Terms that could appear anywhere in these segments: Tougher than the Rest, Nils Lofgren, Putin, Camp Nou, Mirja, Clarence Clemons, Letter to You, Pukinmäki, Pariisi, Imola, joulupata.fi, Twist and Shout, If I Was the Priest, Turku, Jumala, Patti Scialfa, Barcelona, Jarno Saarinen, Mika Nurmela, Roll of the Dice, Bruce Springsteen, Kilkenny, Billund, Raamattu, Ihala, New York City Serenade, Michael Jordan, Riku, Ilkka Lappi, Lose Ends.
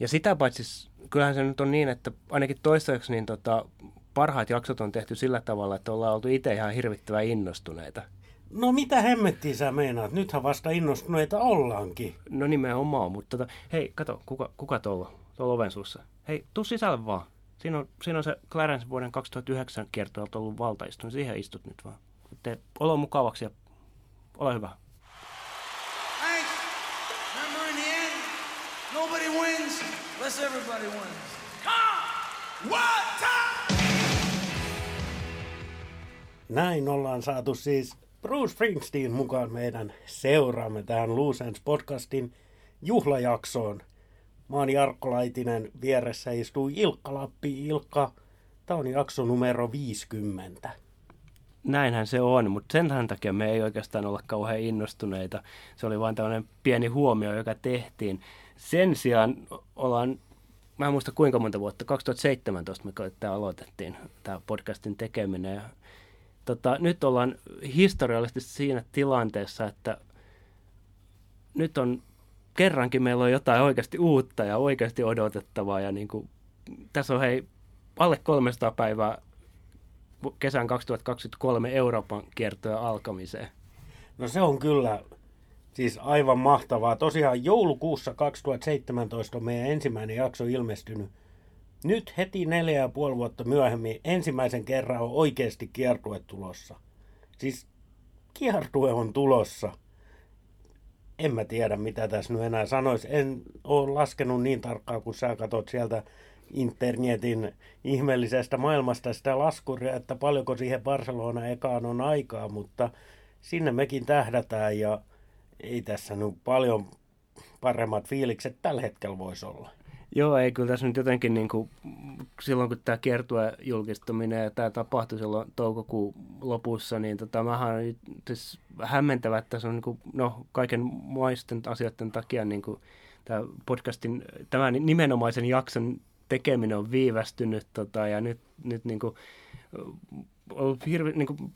Ja sitä paitsi, kyllähän se nyt on niin, että ainakin toistaiseksi niin parhaat jaksot on tehty sillä tavalla, että ollaan oltu itse ihan hirvittävän innostuneita. No mitä hemmettiä sä meinaat? Nythän vasta innostuneita ollaankin. No nimenomaan, mutta hei, kato, kuka tuolla oven suussa? Hei, tuu sisälle vaan. Siinä on se Clarence vuoden 2009 kertoilta ollut valtaistunut. Siihen istut nyt vaan. Tee olo mukavaksi ja ole hyvä. Nobody wins, unless everybody wins. Come! What time? Näin ollaan saatu siis Bruce Springsteen mukaan meidän seuraamme tähän Lose Ends -podcastin juhlajaksoon. Mä oon Jarkko Laitinen, vieressä istuu Ilkka Lappi. Ilkka, tää on jakso numero 50. Näinhän se on, mutta senhän takia me ei oikeastaan olla kauhean innostuneita. Se oli vain tämmöinen pieni huomio, joka tehtiin. Sen sijaan ollaan, mä en muista kuinka monta vuotta, 2017 me tämä aloitettiin, tämä podcastin tekeminen. Ja, nyt ollaan historiallisesti siinä tilanteessa, että nyt on kerrankin meillä on jotain oikeasti uutta ja oikeasti odotettavaa. Ja niin kuin, tässä on hei alle 300 päivää kesän 2023 Euroopan kiertojen alkamiseen. No se on kyllä siis aivan mahtavaa. Tosiaan joulukuussa 2017 on meidän ensimmäinen jakso ilmestynyt. Nyt heti 4,5 vuotta myöhemmin ensimmäisen kerran on oikeasti kiertue tulossa. Siis kiertue on tulossa. En mä tiedä mitä tässä nyt enää sanoisi. En ole laskenut niin tarkkaan kun sä katot sieltä internetin ihmeellisestä maailmasta sitä laskuria, että paljonko siihen Barcelona ekaan on aikaa, mutta sinne mekin tähdätään ja ei tässä nyt paljon paremmat fiilikset tällä hetkellä voisi olla. Joo, ei kyllä tässä nyt jotenkin niin kuin, silloin kun tämä kiertue julkistuminen ja tämä tapahtui silloin toukokuun lopussa, niin mähän on siis hämmentävä, että se on niin kuin, kaiken muisten asioiden takia niin kuin, tämä podcastin, tämän nimenomaisen jakson tekeminen on viivästynyt ja nyt niinku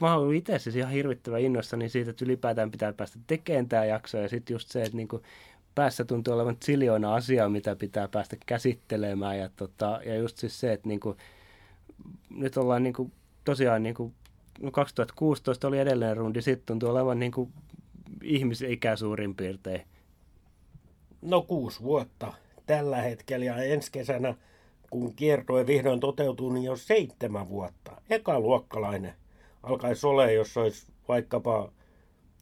mä olen itse siis ihan hirvittävän innoissani siitä, että ylipäätään pitää päästä tekemään tämä jakso ja sitten just se, että niinku päässä tuntuu olevan ziljoona asiaa, mitä pitää päästä käsittelemään ja just siis se, että niinku nyt ollaan niinku tosiaan niinku 2016 oli edellinen rundi, sitten tuntuu olevan niinku ihmisikä suurin piirtein. No 6 vuotta tällä hetkellä ja ensi kesänä kun kiertue vihdoin toteutuu, niin jo 7 vuotta. Ekaluokkalainen alkaisi olemaan, jos olisi vaikkapa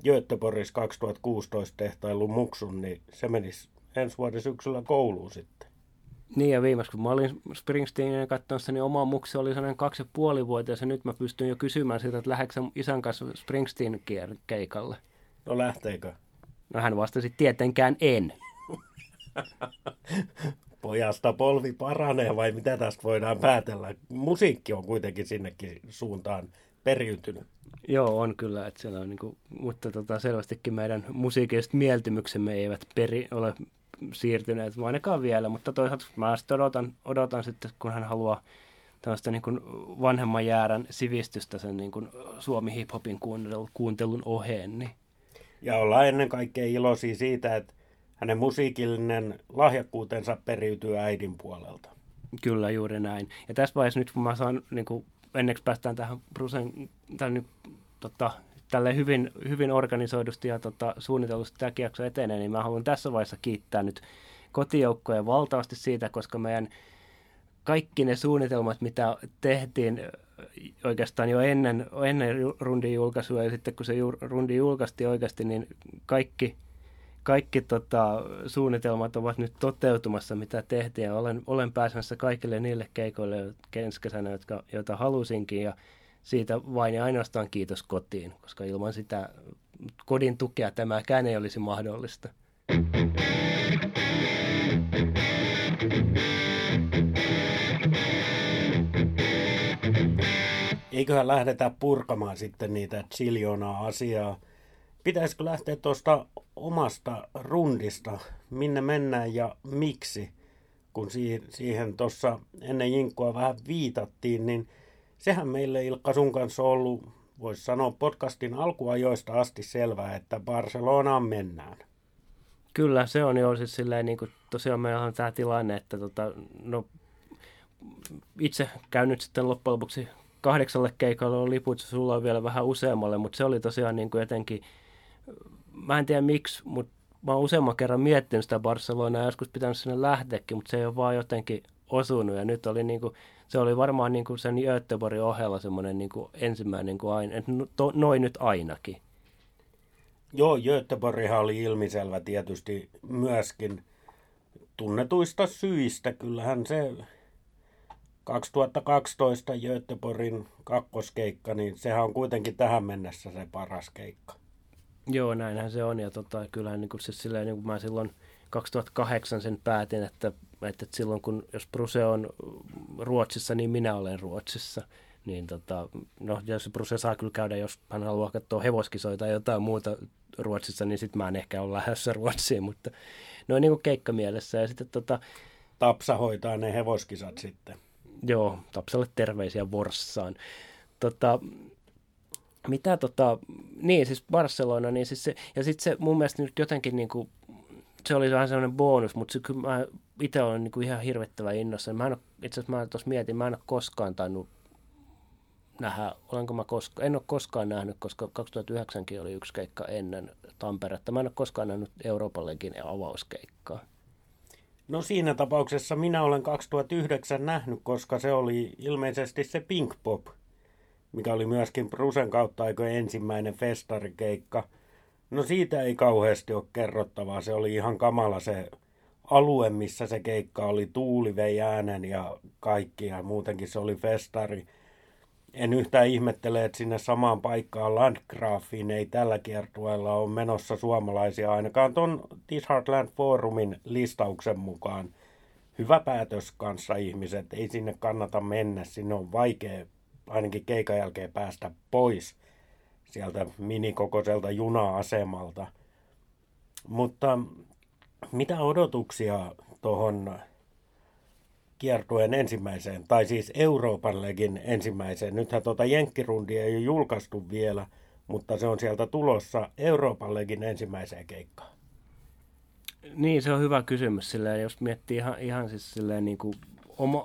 Göteborgissa 2016 tehtaillut muksun, niin se menisi ensi vuoden syksyllä kouluun sitten. Niin ja viimeksi, kun mä olin Springsteenin katsomassa, niin oma muksu oli sellainen 2,5-vuotias ja nyt mä pystyn jo kysymään sitä, että lähdetkö isän kanssa Springsteen keikalle? No lähteikö? No hän vastasi tietenkään en. Pojasta polvi paranee vai mitä tästä voidaan päätellä? Musiikki on kuitenkin sinnekin suuntaan periytynyt. Joo, on kyllä. Että siellä on niin kuin, mutta selvästikin meidän musiikiset mieltymyksemme eivät ole siirtyneet ainakaan vielä, mutta toisaalta mä sitten odotan sitten, kun hän haluaa tällaista niin kuin vanhemman jäärän sivistystä sen niin kuin suomi-hiphopin kuuntelun oheen. Niin. Ja ollaan ennen kaikkea iloisia siitä, että hänen musiikillinen lahjakkuutensa periytyy äidin puolelta. Kyllä, juuri näin. Ja tässä vaiheessa nyt, kun mä saan, niin kuin, enneksi päästään tähän Brucen, tälleen hyvin organisoidusti ja suunnitellusti tämä kierros etenee, niin mä haluan tässä vaiheessa kiittää nyt kotijoukkoja valtavasti siitä, koska meidän kaikki ne suunnitelmat, mitä tehtiin oikeastaan jo ennen rundin julkaisua ja sitten kun se rundi julkaistiin oikeasti, niin kaikki suunnitelmat ovat nyt toteutumassa, mitä tehtiin, ja olen pääsemässä kaikille niille keikoille ensi kesänä, joita halusinkin, ja siitä vain ja ainoastaan kiitos kotiin, koska ilman sitä kodin tukea tämäkään ei olisi mahdollista. Eiköhän lähdetä purkamaan sitten niitä ziljoonaa asiaa. Pitäisikö lähteä tuosta omasta rundista, minne mennään ja miksi, kun siihen tuossa ennen jinkkua vähän viitattiin, niin sehän meille Ilkka sun kanssa on ollut, voisi sanoa podcastin alkuajoista asti selvää, että Barcelonaan mennään. Kyllä, se on jo siis silleen, niin kuin, tosiaan meillä on tämä tilanne, että no, itse käyn nyt sitten loppujen lopuksi 8 keikalle on liput, sulla on vielä vähän useammalle, mutta se oli tosiaan niin kuin jotenkin, mä en tiedä miksi, mutta mä oon useamman kerran miettinyt sitä Barcelonaa ja joskus pitänyt sinne lähteäkin, mutta se ei ole vaan jotenkin osunut ja nyt oli niin kuin, se oli varmaan niin kuin sen Göteborgin ohella semmoinen niin kuin ensimmäinen, niin kuin aina, että noin nyt ainakin. Joo, Göteborghan oli ilmiselvä tietysti myöskin tunnetuista syistä. Kyllähän se 2012 Göteborgin kakkoskeikka, niin sehän on kuitenkin tähän mennessä se paras keikka. Joo, näinhän se on. Ja kyllähän niin kuin se silleen, niin kuin mä silloin 2008 sen päätin, että silloin kun jos Bruce on Ruotsissa, niin minä olen Ruotsissa. Niin no jos Bruce saa kyllä käydä, jos hän haluaa katsoa hevoskisoja tai jotain muuta Ruotsissa, niin sit mä en ehkä ole lähdössä Ruotsiin, mutta noin niin kuin keikkamielessä. Ja sitten Tapsa hoitaa ne hevoskisat sitten. Joo, Tapsalle terveisiä Vorssaan. Niin siis Barcelona, niin siis se, ja sitten se mun mielestä nyt jotenkin niinku, se oli vähän sellainen bonus, mutta se kyllä mä itse olen niinku ihan hirvettävän innossa. Itse asiassa mä tuossa mietin, mä en ole koskaan tainnut nähdä, en ole koskaan nähnyt, koska 2009kin oli yksi keikka ennen Tamperetta. Mä en ole koskaan nähnyt Euroopallekin avauskeikkaa. No siinä tapauksessa minä olen 2009 nähnyt, koska se oli ilmeisesti se Pink Pop, mikä oli myöskin Brucen kautta aikojen ensimmäinen festarikeikka. No siitä ei kauheasti ole kerrottavaa, se oli ihan kamala se alue, missä se keikka oli, tuuli vei äänen ja kaikki ja muutenkin se oli festari. En yhtään ihmettele, että sinne samaan paikkaan Landgraafiin ei tällä kiertueella ole menossa suomalaisia ainakaan tuon This Heartland Forumin listauksen mukaan. Hyvä päätös kanssa ihmiset, ei sinne kannata mennä, sinne on vaikea ainakin keikan jälkeen päästä pois sieltä minikokoiselta juna-asemalta. Mutta mitä odotuksia tuohon kiertueen ensimmäiseen, tai siis Euroopanlekin ensimmäiseen. Nythän jenkkirundia ei ole julkaistu vielä, mutta se on sieltä tulossa Euroopanlekin ensimmäiseen keikkaan. Niin, se on hyvä kysymys. Silleen, jos miettii ihan siis silleen, niin kuin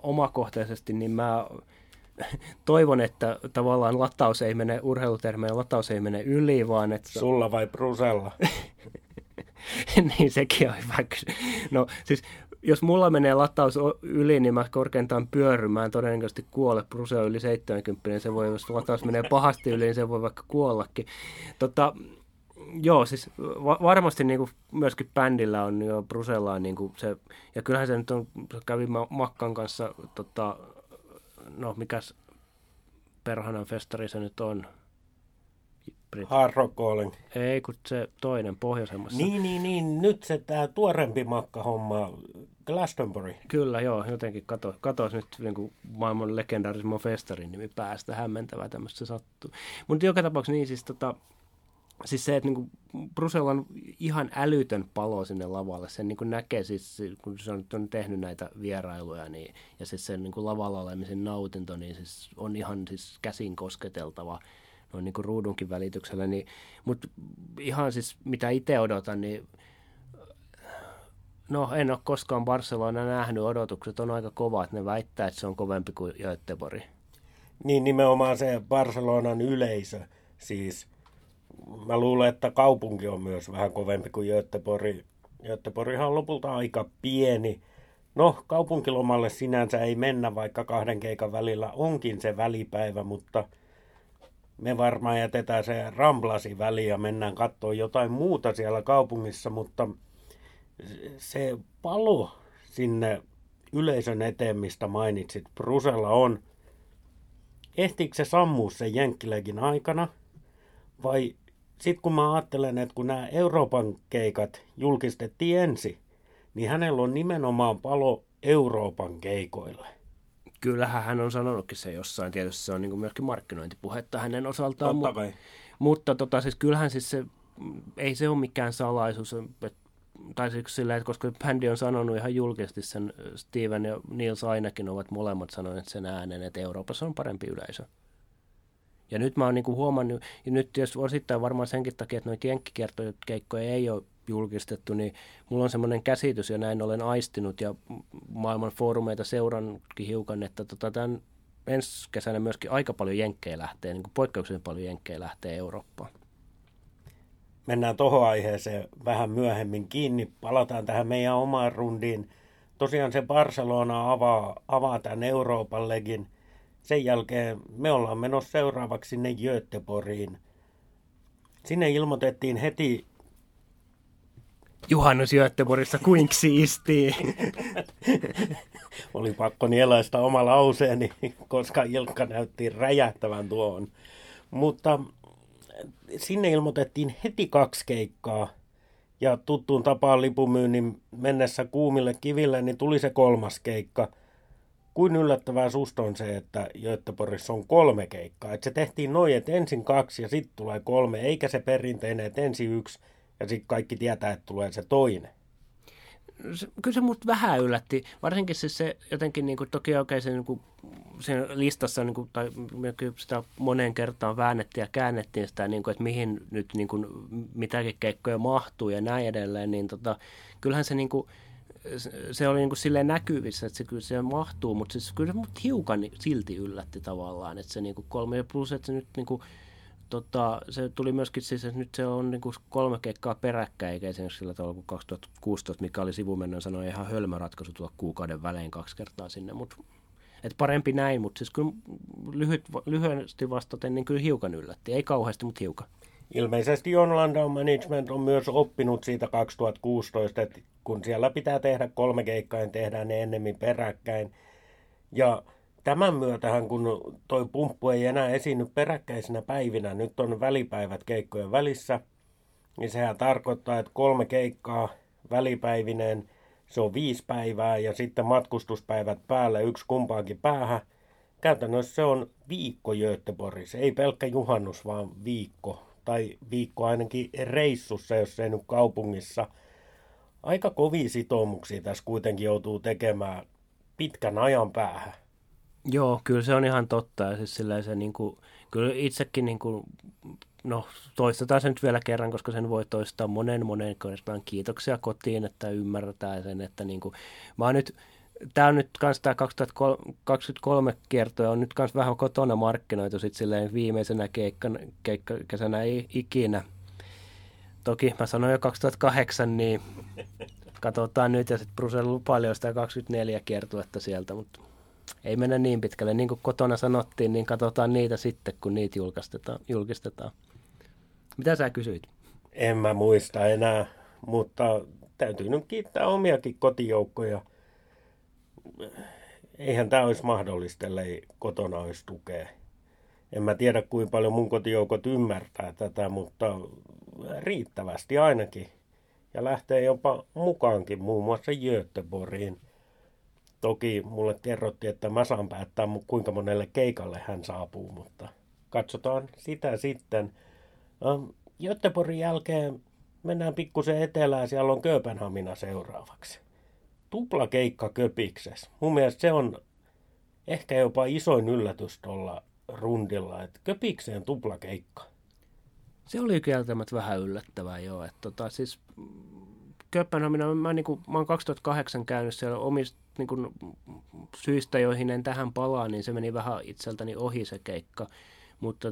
omakohtaisesti, niin mä toivon, että tavallaan lataus ei mene, urheilutermeen lataus ei mene yli, vaan että... Sulla vai Brucella? Niin, sekin on hyvä kysymys. No, siis... Jos mulla menee lataus yli, niin mä korkeintaan pyörrymään, todennäköisesti kuole. Bruce on yli 70, niin se voi, jos lataus menee pahasti yli, niin se voi vaikka kuollakin. Joo, siis varmasti niin kuin myöskin bändillä on jo Brucellaan niin kuin se, ja kyllähän se nyt on, kävi Makkan kanssa, no mikäs perhanan festari se nyt on? Harrokoolin. Ei, kun se toinen pohjoisemmassa. Niin. Nyt se tämä tuorempi makkahomma, Glastonbury. Kyllä, joo. Jotenkin katosi nyt niin kuin maailman legendaarisimman festarin nimi päästä. Hämmentävää tämmöistä sattuu. Mutta joka tapauksessa niin siis, siis se, että niin Brucella on ihan älytön palo sinne lavalle. Sen niin kuin näkee siis, kun se on tehnyt näitä vierailuja niin, ja siis sen niin kuin lavalla olemisen nautinto niin siis on ihan siis käsin kosketeltava. Niin kuin ruudunkin välityksellä, niin, mutta ihan siis mitä itse odotan, niin no en ole koskaan Barcelona nähnyt, odotukset on aika kovat, ne väittää, että se on kovempi kuin Göteborg. Niin nimenomaan se Barcelonan yleisö, siis mä luulen, että kaupunki on myös vähän kovempi kuin Göteborg. Göteborghan on lopulta aika pieni. No kaupunkilomalle sinänsä ei mennä, vaikka 2 keikan välillä onkin se välipäivä, mutta me varmaan jätetään se Ramblasi väliin ja mennään katsoa jotain muuta siellä kaupungissa, mutta se palo sinne yleisön eteen, mistä mainitsit, Brucella on. Ehtiikö se sammua sen jenkkiläkin aikana? Vai sitten kun mä ajattelen, että kun nämä Euroopan keikat julkistettiin ensin, niin hänellä on nimenomaan palo Euroopan keikoille. Kyllähän hän on sanonutkin se jossain, tietysti se on niin kuin myöskin markkinointipuhetta hänen osaltaan, mutta siis kyllähän siis se, ei se ole mikään salaisuus, tai siis sillä, että koska bändi on sanonut ihan julkisesti sen, Steven ja Nils ainakin ovat molemmat sanoneet sen äänen, että Euroopassa on parempi yleisö. Ja nyt mä oon niin kuin huomannut, ja nyt jos osittain varmaan senkin takia, että noita jenkkikiertokeikkoja ei ole julkistettu, niin mulla on semmoinen käsitys ja näin olen aistinut ja maailman foorumeita seurankin hiukan, että tämän ensi kesänä myöskin aika paljon jenkkejä lähtee, niin kuin poikkeuksellisen paljon jenkkejä lähtee Eurooppaan. Mennään tuohon aiheeseen vähän myöhemmin kiinni, palataan tähän meidän omaan rundiin. Tosiaan se Barcelona avaa tämän Euroopallekin. Sen jälkeen me ollaan menossa seuraavaksi sinne Göteborgiin. Sinne ilmoitettiin heti... Juhannus Göteborgissa kuinksi istii. Oli pakko nielaista oma lauseeni, koska Ilkka näytti räjähtävän tuohon. Mutta sinne ilmoitettiin heti 2 keikkaa. Ja tuttuun tapaan lipumyynnin mennessä kuumille kiville, niin tuli se 3. keikka. Kuin yllättävää susta on se, että Göteborgissa on 3 keikkaa. Että se tehtiin noin, että ensin 2 ja sitten tulee 3, eikä se perinteinen, että ensin 1 ja sitten kaikki tietää, että tulee se toinen. Kyllä se mut vähän yllätti. Varsinkin siis se jotenkin, niin kuin, toki oikein se, niin kuin, sen listassa, niin kuin, tai sitä moneen kertaan väännettiin ja käännettiin sitä, niin kuin, että mihin nyt niin kuin, mitäkin keikkoja mahtuu ja näin edelleen, niin kyllähän se... Niin kuin, se oli niin kuin silleen näkyvissä, että se kyllä se mahtuu, mutta siis kyllä se mut hiukan silti yllätti tavallaan, että se niin kuin 3 plus, että se nyt niin kuin, se tuli myöskin siis, että nyt se on niin kuin 3 keikkaa peräkkäin, eikä esimerkiksi sillä tavalla kuin 2016, mikä oli sivumennön sanoi ihan hölmöratkaisu tulla kuukauden välein 2 kertaa sinne, mutta että parempi näin, mutta siis kyllä lyhyesti vastaten, niin kyllä hiukan yllätti, ei kauheasti, mutta hiukan. Ilmeisesti John Landau Management on myös oppinut siitä 2016, että kun siellä pitää tehdä 3 keikkaa, niin tehdään ne ennemmin peräkkäin. Ja tämän myötähän, kun toi pumppu ei enää esiinny peräkkäisinä päivinä, nyt on välipäivät keikkojen välissä, niin sehän tarkoittaa, että 3 keikkaa välipäivineen, se on 5 päivää ja sitten matkustuspäivät päälle, 1 kumpaakin päähän. Käytännössä se on viikko Göteborgissa, ei pelkkä juhannus, vaan viikko. Tai viikko ainakin reissussa, jos ei nyt kaupungissa. Aika kovia sitoumuksia tässä kuitenkin joutuu tekemään pitkän ajan päähän. Joo, kyllä se on ihan totta. Ja siis se, niin kuin, kyllä itsekin, niin kuin, no toistetaan se nyt vielä kerran, koska sen voi toistaa monen kertaan. Kiitoksia kotiin, että ymmärretään sen, että niin kuin, mä oon nyt... Tämä on nyt kans tämä 2023 kiertoja on nyt kans vähän kotona markkinoitu sit silleen viimeisenä keikkakäsänä ikinä. Toki mä sanoin jo 2008, niin katsotaan nyt ja sitten Bruce lupaili jo sitä 24 kiertuetta sieltä, mutta ei mennä niin pitkälle. Niin kuin kotona sanottiin, niin katsotaan niitä sitten, kun niitä julkistetaan. Mitä sä kysyit? En mä muista enää, mutta täytyy nyt kiittää omiakin kotijoukkoja. Eihän tämä olisi mahdollista, ellei kotona olisi tukea. En mä tiedä, kuinka paljon mun kotijoukot ymmärtää tätä, mutta riittävästi ainakin. Ja lähtee jopa mukaankin, muun muassa Göteborgiin. Toki mulle kerrottiin, että mä saan päättää, kuinka monelle keikalle hän saapuu, mutta katsotaan sitä sitten. Göteborgin jälkeen mennään pikkusen etelään, siellä on Kööpenhamina seuraavaksi. Tuplakeikka Köpiksessä. Mun mielestä se on ehkä jopa isoin yllätys tuolla rundilla, että Köpikseen tuplakeikka. Se oli kieltämättä vähän yllättävää, joo. Että siis Kööpenhamina, mä oon 2008 käynyt siellä omista syistä, joihin en tähän palaa, niin se meni vähän itseltäni ohi se keikka. Mutta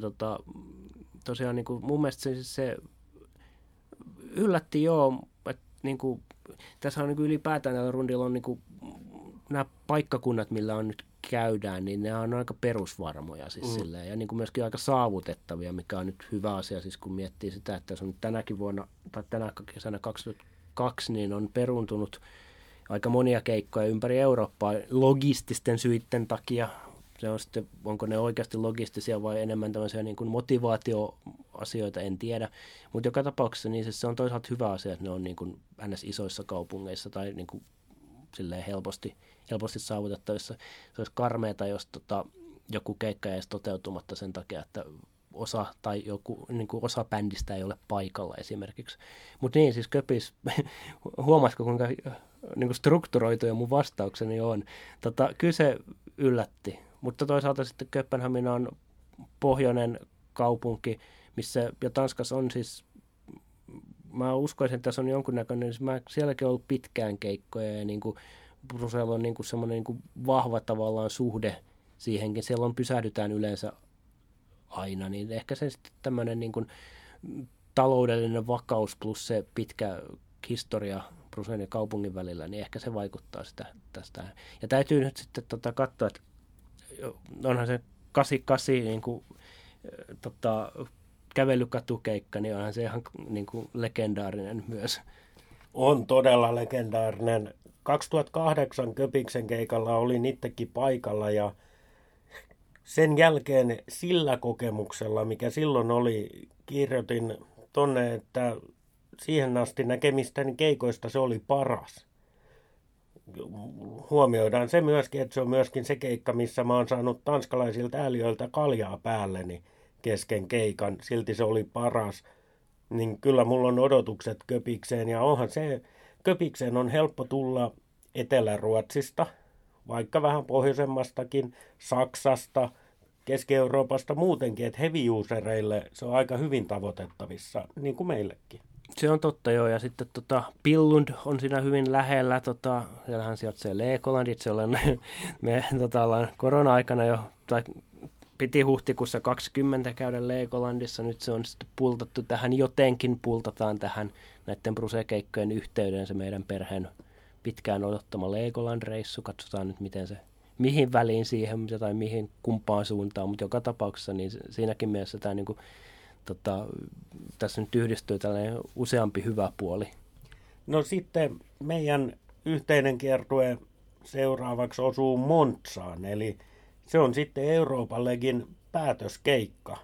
tosiaan niin kuin, mun mielestä se yllätti, joo, että niinku... Tässä on niin ylipäätään tällä rundilla on niin kuin, nämä paikkakunnat, millä on nyt käydään, niin ne on aika perusvarmoja siis silleen, ja niin kuin myöskin aika saavutettavia, mikä on nyt hyvä asia, siis kun miettii sitä, että se on tänäkin vuonna tai tänä kesänä 2022, niin on peruuntunut aika monia keikkoja ympäri Eurooppaa logististen syiden takia. Se on sitten, onko ne oikeasti logistisia vai enemmän tämmöisiä niin kuin motivaatioasioita, en tiedä. Mutta joka tapauksessa niin siis se on toisaalta hyvä asia, että ne on niin kuin ns. Isoissa kaupungeissa tai niin kuin silleen helposti saavutettavissa. Se olisi karmeata, jos joku keikka jäisi toteutumatta sen takia, että osa tai joku niin kuin osa bändistä ei ole paikalla esimerkiksi. Mutta niin, siis Köpis, huomasiko kuinka niin kuin strukturoituja mun vastaukseni on? Kyllä se yllätti. Mutta toisaalta sitten Kööpenhamina on pohjoinen kaupunki, missä, ja Tanskassa on siis mä uskoisin, että tässä on jonkunnäköinen, mä sielläkin ollut pitkään keikkoja ja niin kuin Brusella on niin kuin semmoinen niin kuin vahva tavallaan suhde siihenkin. Siellä on pysähdytään yleensä aina, niin ehkä se sitten tämmöinen niin kuin taloudellinen vakaus plus se pitkä historia Brusen ja kaupungin välillä, niin ehkä se vaikuttaa sitä tästä. Ja täytyy nyt sitten katsoa, että onhan se 88 niin kuin kävelykatukeikka, niin onhan se ihan niin kuin legendaarinen myös. On todella legendaarinen. 2008 Köpiksen keikalla olin itsekin paikalla ja sen jälkeen sillä kokemuksella, mikä silloin oli, kirjoitin tonne, että siihen asti näkemistäni keikoista se oli paras. Huomioidaan se myöskin, että se on myöskin se keikka, missä mä oon saanut tanskalaisilta ääliöiltä kaljaa päälleni kesken keikan. Silti se oli paras. Niin kyllä mulla on odotukset Köpikseen ja onhan se, Köpikseen on helppo tulla Etelä-Ruotsista, vaikka vähän pohjoisemmastakin, Saksasta, Keski-Euroopasta muutenkin, että heavy-usereille se on aika hyvin tavoitettavissa, niin kuin meillekin. Se on totta, joo. Ja sitten Billund on siinä hyvin lähellä. Siellähän sijaitsee Leekolandit. Me ollaan korona-aikana jo, tai piti huhtikuussa 20 käydä Leekolandissa. Nyt se on sitten pultattu tähän, jotenkin pultataan tähän näiden Bruse-keikkojen yhteyden se meidän perheen pitkään odottama Leekoland-reissu. Katsotaan nyt, miten se, mihin väliin siihen tai mihin kumpaan suuntaan. Mutta joka tapauksessa niin siinäkin mielessä tämä niin kuin tässä nyt yhdistyy tällainen useampi hyvä puoli. No sitten meidän yhteinen kiertue seuraavaksi osuu Monzaan, eli se on sitten Euroopallekin päätöskeikka.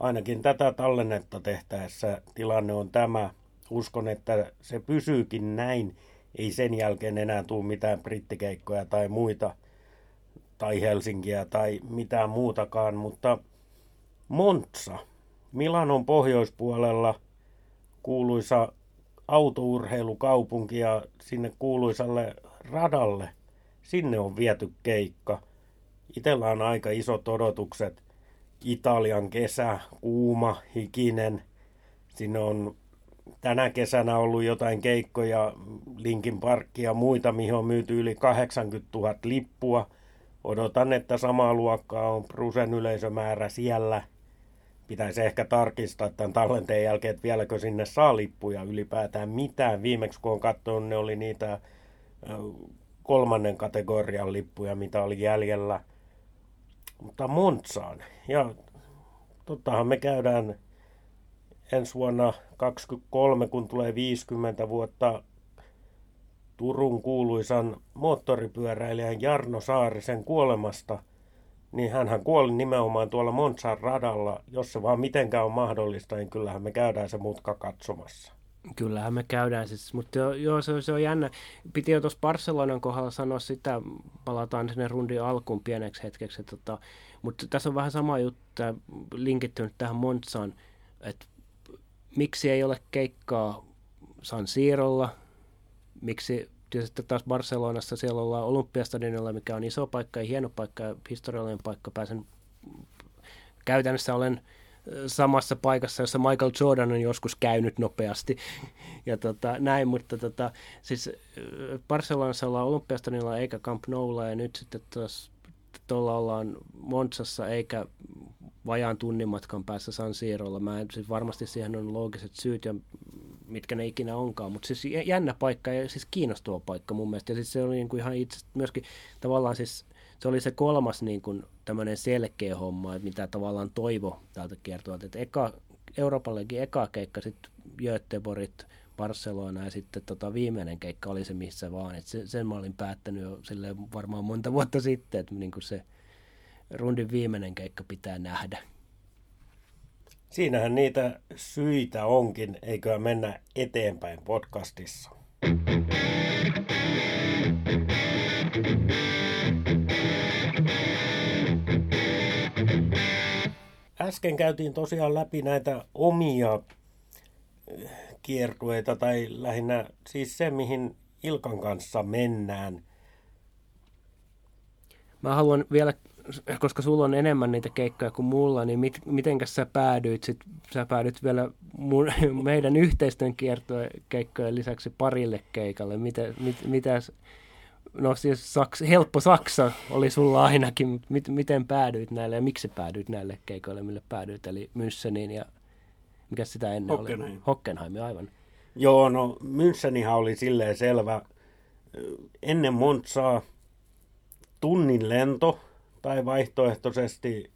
Ainakin tätä tallennetta tehtäessä tilanne on tämä. Uskon, että se pysyykin näin. Ei sen jälkeen enää tule mitään brittikeikkoja tai muita, tai Helsinkiä tai mitään muutakaan, mutta Monza. Milanon pohjoispuolella kuuluisa autourheilukaupunki ja sinne kuuluisalle radalle, sinne on viety keikka. Itsellä on aika isot odotukset. Italian kesä, kuuma, hikinen. Sinne on tänä kesänä ollut jotain keikkoja, Linkin Parkki ja muita, mihin on myyty yli 80 000 lippua. Odotan, että samaa luokkaa on Brusen yleisömäärä siellä. Pitäisi ehkä tarkistaa tämän tallenteen jälkeen, että vieläkö sinne saa lippuja ylipäätään mitään. Viimeksi kun olen katsonut, ne oli niitä kolmannen kategorian lippuja, mitä oli jäljellä. Mutta Monzaan. Ja tottahan me käydään ensi vuonna 2023, kun tulee 50 vuotta Turun kuuluisan moottoripyöräilijän Jarno Saarisen kuolemasta. Niin hänhän kuoli nimenomaan tuolla Monzan radalla. Jos se vaan mitenkään on mahdollista, niin kyllähän me käydään se mutka katsomassa. Kyllähän me käydään siis, mutta joo, se on jännä. Piti jo tuossa Barcelonan kohdalla sanoa sitä, palataan sinne rundin alkuun pieneksi hetkeksi. Mutta tässä on vähän sama juttu linkittynyt tähän Monzaan, että miksi ei ole keikkaa San Siirolla, miksi... Ja sitten taas Barcelonassa siellä ollaan Olympiastadionilla, mikä on iso paikka ja hieno paikka ja historiallinen paikka. Käytännössä olen samassa paikassa, jossa Michael Jordan on joskus käynyt nopeasti. Ja näin, mutta siis Barcelonassa ollaan Olympiastadionilla eikä Camp Noulla ja nyt sitten taas tuolla ollaan Monzassa eikä vajaan tunnin matkan päässä San Siirolla. Siis varmasti siihen on loogiset syyt ja mitkä ne ikinä onkaan, mutta siis jännä paikka ja siis kiinnostava paikka mun mielestä. Ja siis se oli niin kuin ihan itse myöskin tavallaan siis se oli se kolmas niin kuin tämmöinen selkeä homma, että mitä tavallaan toivo täältä kiertoa. Että Euroopallekin eka keikka, sitten Göteborgit, Barcelona ja sitten viimeinen keikka oli se missä vaan. Et sen mä olin päättänyt jo silleen varmaan monta vuotta sitten, että niin kuin se rundin viimeinen keikka pitää nähdä. Siinähän niitä syitä onkin, eiköhän mennä eteenpäin podcastissa. Äsken käytiin tosiaan läpi näitä omia kiertueita tai lähinnä siis se, mihin Ilkan kanssa mennään. Mä haluan vielä koska sulla on enemmän niitä keikkoja kuin mulla, niin mitenkäs sä päädyit sit? Sä päädyit vielä meidän yhteisten kiertokeikkojen lisäksi parille keikalle. Mitäs? No siis helppo Saksa oli sulla ainakin, mutta miten päädyit näille ja miksi päädyit näille keikoille, mille päädyit? Eli Müncheniin ja mikä sitä ennen Hockenheim. Oli? Hockenheim, aivan. Joo, no Münchenihan oli silleen selvä. Ennen Monzaa tunnin lento tai vaihtoehtoisesti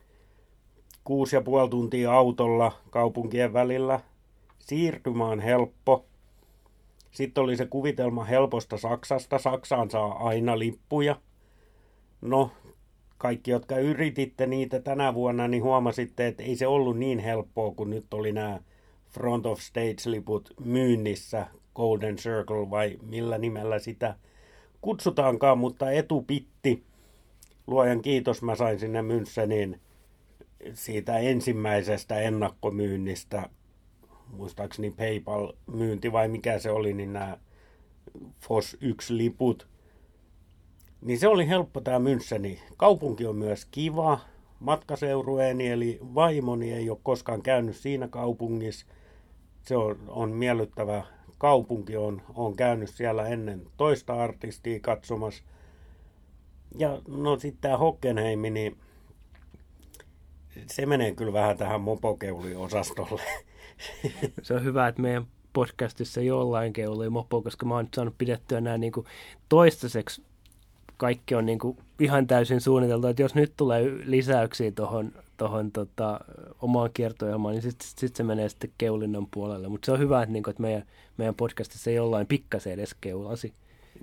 6,5 tuntia autolla kaupunkien välillä. Siirtymä on helppo. Sitten oli se kuvitelma helposta Saksasta. Saksaan saa aina lippuja. No, kaikki, jotka yrititte niitä tänä vuonna, niin huomasitte, että ei se ollut niin helppoa, kun nyt oli nämä Front of Stage-liput myynnissä, Golden Circle vai millä nimellä sitä kutsutaankaan, mutta etupitti. Luojan kiitos, mä sain sinne Müncheniin siitä ensimmäisestä ennakkomyynnistä, muistaakseni PayPal-myynti vai mikä se oli, niin nämä FOS 1-liput. Niin se oli helppo tämä Müncheni. Kaupunki on myös kiva. Matkaseurueeni eli vaimoni ei ole koskaan käynyt siinä kaupungissa. Se on miellyttävä kaupunki. On käynyt siellä ennen toista artistia katsomassa. Ja no sitten tämä Hockenheim, niin se menee kyllä vähän tähän mopokeuli-osastolle. Se on hyvä, että meidän podcastissa jollain keuli mopo, koska mä oon nyt saanut pidettyä nämä niin kuin toistaiseksi. Kaikki on niin kuin ihan täysin suunniteltu, että jos nyt tulee lisäyksiä tuohon omaan kierto-ohjelmaan, niin sitten se menee sitten keulinnan puolelle. Mutta se on hyvä, että, niin kuin, että meidän podcastissa jollain pikkasen edes keulasi.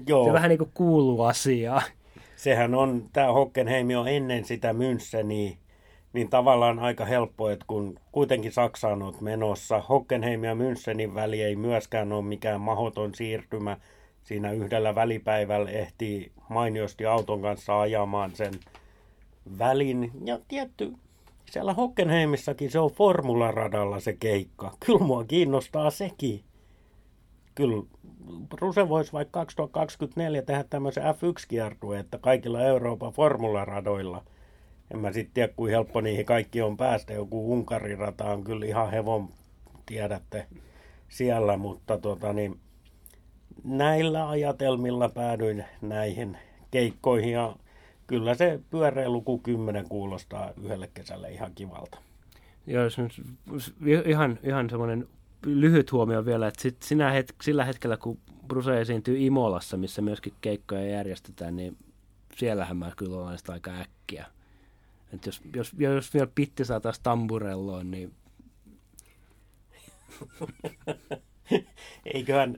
Joo. Se vähän niin kuin kuuluu asiaan. Sehän on, tämä Hockenheim on ennen sitä Müncheniä, niin tavallaan aika helppo, että kun kuitenkin Saksaan olet menossa, Hockenheim ja Münchenin väli ei myöskään ole mikään mahdoton siirtymä. Siinä yhdellä välipäivällä ehtii mainiosti auton kanssa ajamaan sen välin. Ja tietty, siellä Hockenheimissakin se on formularadalla se keikka. Kyllä mua kiinnostaa sekin. Kyllä Ruse voisi vaikka 2024 tehdä tämmöisen F1-kiertueen, että kaikilla Euroopan formularadoilla. En mä sitten tiedä, kuinka helppo niihin kaikki on päästä. Joku Unkarin rata on kyllä ihan hevon, tiedätte, siellä, mutta näillä ajatelmilla päädyin näihin keikkoihin ja kyllä se pyöreä luku 10 kuulostaa yhdelle kesälle ihan kivalta. Joo, ihan semmoinen lyhyt huomio vielä, että sillä hetkellä kun Bruce esiintyy Imolassa, missä myöskin keikkoja järjestetään, niin siellähän mä kyllä olen sitä aika äkkiä. Et jos vielä pitti saataisiin tamburelloon, niin... Eiköhän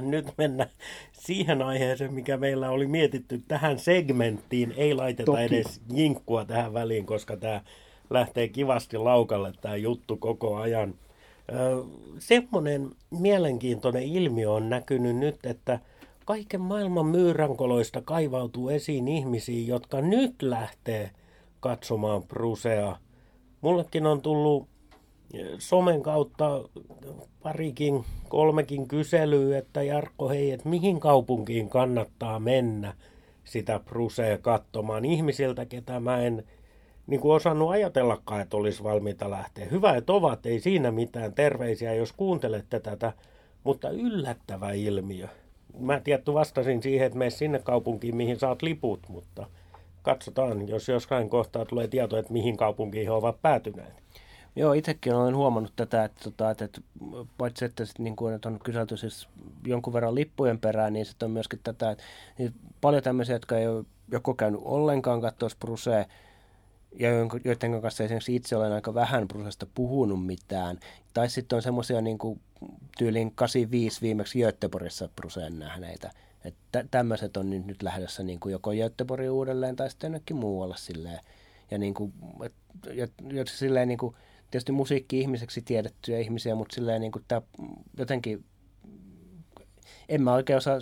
nyt mennä siihen aiheeseen, mikä meillä oli mietitty tähän segmenttiin. Ei laiteta toki edes jinkkua tähän väliin, koska tämä lähtee kivasti laukalle tämä juttu koko ajan. Semmoinen mielenkiintoinen ilmiö on näkynyt nyt, että kaiken maailman myyränkoloista kaivautuu esiin ihmisiä, jotka nyt lähtee katsomaan Brucea. Mullekin on tullut somen kautta parikin, 3kin kyselyä, että Jarkko, hei, että mihin kaupunkiin kannattaa mennä sitä Brucea katsomaan ihmisiltä, ketä mä en niin kuin osannut ajatellakaan, että olisi valmiita lähteä. Hyvä, että ovat, ei siinä mitään, terveisiä, jos kuuntelette tätä, mutta yllättävä ilmiö. Mä tietty vastasin siihen, että mene sinne kaupunkiin, mihin saat liput, mutta katsotaan, jos jossain kohtaa tulee tieto, että mihin kaupunkiin he ovat päätyneet. Joo, itsekin olen huomannut tätä, että paitsi että niin kuin on kyselty siis jonkun verran lippujen perään, niin sitten on myöskin tätä, että niin paljon tämmöisiä, jotka ei ole joko käynyt ollenkaan katsoa Brucea, ja joiden kanssa esimerkiksi itse olen aika vähän Brucesta puhunut mitään, tai sitten on semmoisia niin kuin tyyliin 85 viimeksi Göteborgissa Bruceen nähneitä, että tämmöiset on nyt lähdössä niin kuin joko Göteborgin uudelleen tai sitten jonnekin muualla silleen, ja niin kuin, että silleen niin kuin, tietysti musiikki-ihmiseksi tiedettyjä ihmisiä, mutta silleen niin kuin tämä jotenkin, en mä oikein osaa,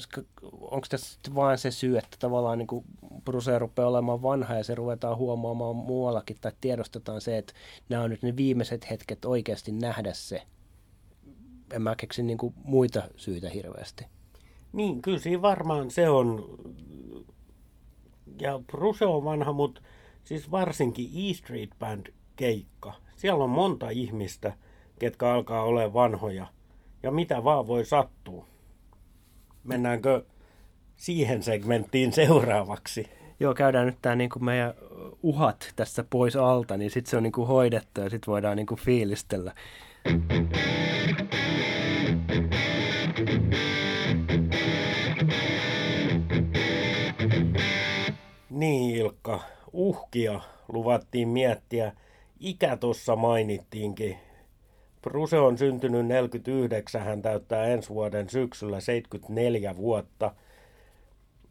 onko tässä vaan se syy, että tavallaan niin kuin Bruce rupeaa olemaan vanha ja se ruvetaan huomaamaan muuallakin tai tiedostetaan se, että nämä on nyt ne viimeiset hetket oikeasti nähdä se. En mä keksi niin kuin muita syitä hirveästi. Niin, kyllä siinä varmaan se on, ja Bruce on vanha, mutta siis varsinkin E-Street Band keikka. Siellä on monta ihmistä, ketkä alkaa olla vanhoja ja mitä vaan voi sattua. Mennäänkö siihen segmenttiin seuraavaksi? Joo, käydään nyt tämä niin kuin meidän uhat tässä pois alta, niin sitten se on niin kuin hoidettu ja sitten voidaan niin kuin fiilistellä. Niin Ilkka, uhkia luvattiin miettiä. Ikä tuossa mainittiinkin. Bruce on syntynyt 49, hän täyttää ensi vuoden syksyllä 74 vuotta.